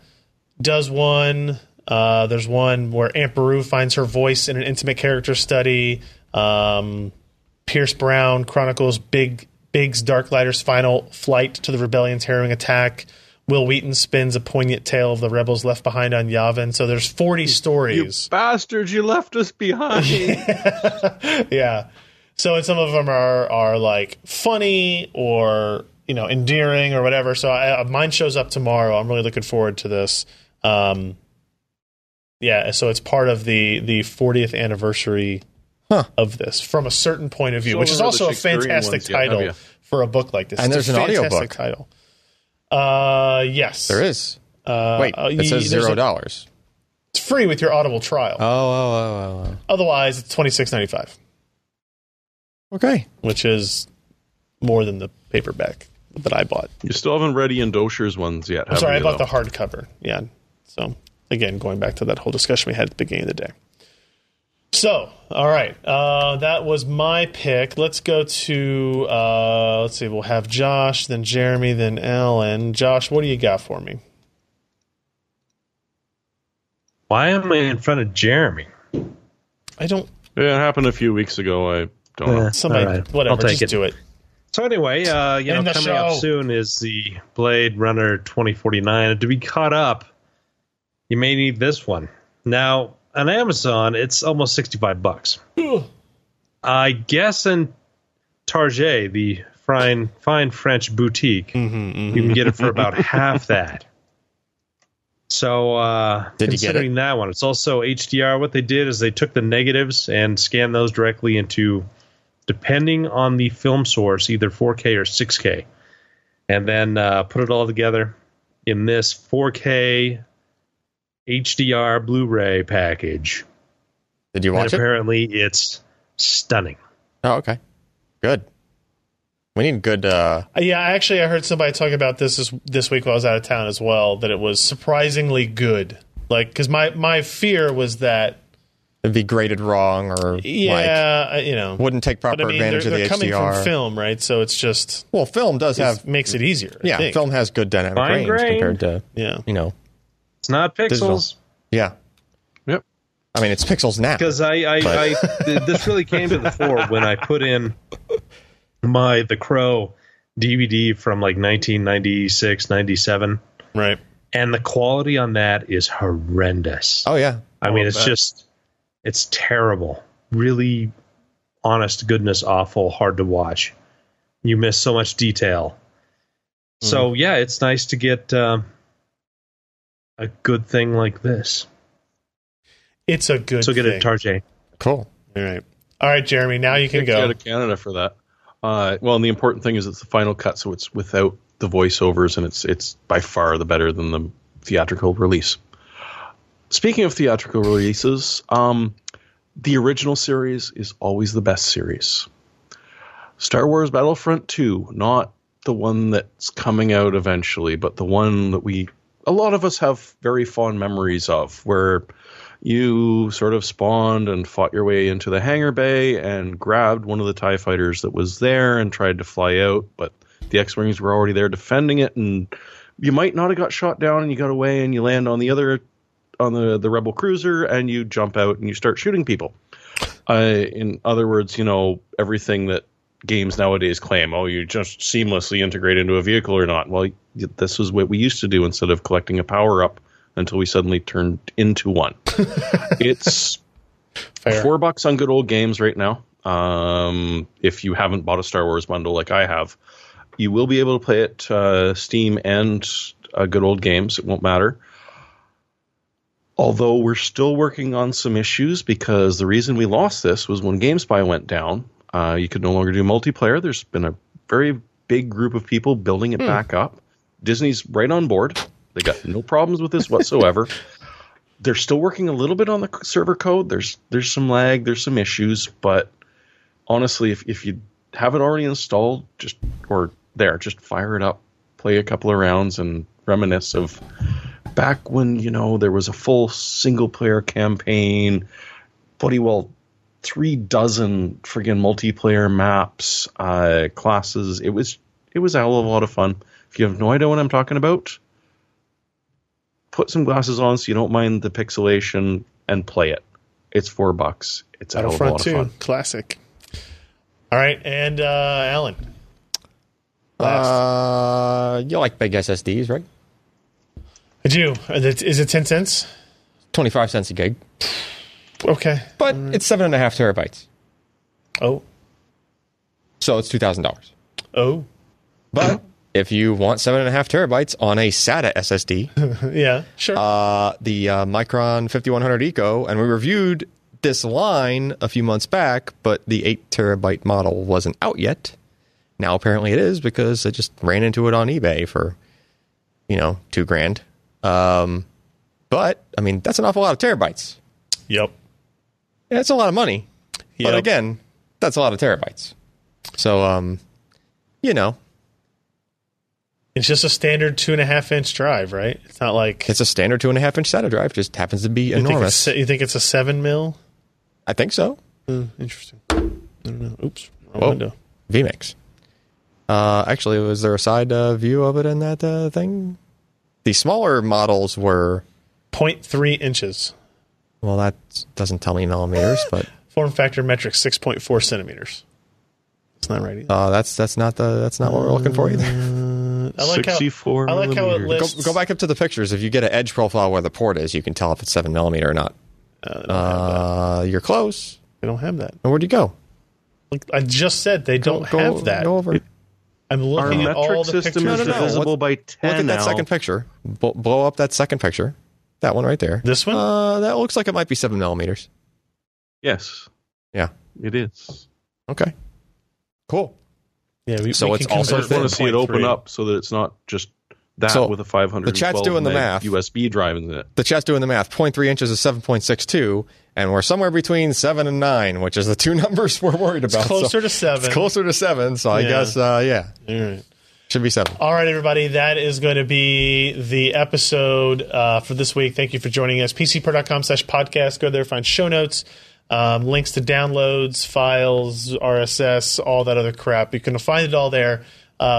does one. There's one where Aunt Beru finds her voice in an intimate character study. Pierce Brown chronicles Biggs Darklighter's final flight to the Rebellion's harrowing attack. Will Wheaton spins a poignant tale of the rebels left behind on Yavin. So there's 40 stories. You bastards, you left us behind. Yeah. So and some of them are like funny or, you know, endearing or whatever. So mine shows up tomorrow. I'm really looking forward to this. Yeah, so it's part of the 40th anniversary of this From a Certain Point of View, which is also a fantastic title for a book like this. And there's an audiobook title. Yes. There is. Wait, it says $0. It's free with your Audible trial. Oh. Otherwise, it's $26.95. Okay. Which is more than the paperback. that I bought. You still haven't read Ian Dosher's ones yet, have you? Sorry, I bought the hardcover. Yeah. So, again, going back to that whole discussion we had at the beginning of the day. So, all right. That was my pick. Let's go to, let's see, we'll have Josh, then Jeremy, then Alan. Josh, what do you got for me? Why am I in front of Jeremy? I don't. Yeah, it happened a few weeks ago. I don't know. Somebody, right. Whatever, just do it. So anyway, coming up soon is the Blade Runner 2049. And to be caught up, you may need this one. Now, on Amazon, it's almost $65. I guess in Target, the fine French boutique, you can get it for about half that. So considering that one, it's also HDR. What they did is they took the negatives and scanned those directly into, depending on the film source, either 4K or 6K, and then put it all together in this 4K HDR Blu-ray package. Did you watch it? Apparently, it's stunning. Oh, okay. Good. We need good. I heard somebody talk about this week while I was out of town as well, that it was surprisingly good. Like, because my fear was that it'd be graded wrong or wouldn't take proper advantage of the HDR. They're coming from film, right? So it's just film does have makes it easier. Yeah, I think. Film has good dynamic range compared to it's not pixels. Digital. Yeah. Yep. I mean, it's pixels now because this really came to the fore when I put in The Crow DVD from like 1996, 97. Right. And the quality on that is horrendous. Oh, yeah. It's terrible. Really honest goodness, awful, hard to watch. You miss so much detail. So, it's nice to get a good thing like this. It's a good thing. So get it at Target. Cool. All right, Jeremy, now you can go. Go to Canada for that. And the important thing is it's the final cut, so it's without the voiceovers, and it's by far the better than the theatrical release. Speaking of theatrical releases, the original series is always the best series. Star Wars Battlefront 2, not the one that's coming out eventually, but the one that a lot of us have very fond memories of, where you sort of spawned and fought your way into the hangar bay and grabbed one of the TIE fighters that was there and tried to fly out, but the X-Wings were already there defending it, and you might not have got shot down, and you got away, and you land on the Rebel cruiser, and you jump out and you start shooting people. In other words, everything that games nowadays claim, you just seamlessly integrate into a vehicle or not. Well, this was what we used to do instead of collecting a power-up until we suddenly turned into one. It's $4 on good old games right now. If you haven't bought a Star Wars bundle like I have, you will be able to play it Steam and good old games. It won't matter. Although we're still working on some issues, because the reason we lost this was when GameSpy went down. You could no longer do multiplayer. There's been a very big group of people building it back up. Disney's right on board. They got no problems with this whatsoever. They're still working a little bit on the server code. There's some lag, there's some issues, but honestly, if you have it already installed, just fire it up, play a couple of rounds, and reminisce of back when there was a full single player campaign, bloody well 3 dozen friggin' multiplayer maps, classes. It was a hell of a lot of fun. If you have no idea what I'm talking about, put some glasses on so you don't mind the pixelation and play it. It's $4. It's a hell of a lot of fun. Classic. All right, and Alan. Last. You like big SSDs, right? I do. Is it 10 cents? 25 cents a gig. Okay. But it's 7.5 terabytes. Oh. So it's $2,000. Oh. But if you want 7.5 terabytes on a SATA SSD, yeah, sure. The Micron 5100 Eco, and we reviewed this line a few months back, but the 8 terabyte model wasn't out yet. Now apparently it is, because I just ran into it on eBay for, $2,000. But I mean, that's an awful lot of terabytes. Yep. Yeah, that's a lot of money. Yep. But again, that's a lot of terabytes. So, It's just a standard 2.5-inch drive, right? It's not like... It's a standard 2.5-inch SATA drive. Just happens to be enormous. You think it's a 7 mil? I think so. Interesting. I don't know. Oops. Wrong window. vMix. Actually, was there a side view of it in that thing? The smaller models were... 0.3 inches. Well, that doesn't tell me millimeters, but... Form factor metric 6.4 centimeters. That's not right either. That's not what we're looking for either. I like how it lists... Go back up to the pictures. If you get an edge profile where the port is, you can tell if it's 7mm or not. You're close. They don't have that. And where'd you go? Like I just said they don't have that. Go over. I'm looking at all the pictures. No. Divisible by 10 look at that second picture. Blow up that second picture. That one right there. This one? That looks like it might be 7mm. Yes. Yeah. It is. Okay. Cool. Yeah, we it's also. I just want to see it open up so that it's not just that with a 512 USB drive in it. The chat's doing the math. 0.3 inches is 7.62, and we're somewhere between 7 and 9, which is the two numbers we're worried about. It's closer to 7. It's closer to 7, so I guess, all right. Should be 7. All right, everybody, that is going to be the episode for this week. Thank you for joining us. PCPer.com/podcast. Go there, find show notes. Links to downloads, files, RSS, all that other crap. You can find it all there.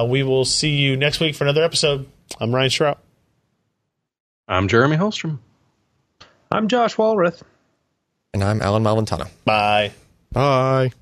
We will see you next week for another episode. I'm Ryan Shroud. I'm Jeremy Hellstrom. I'm Josh Walrus. And I'm Alan Malventano. Bye. Bye.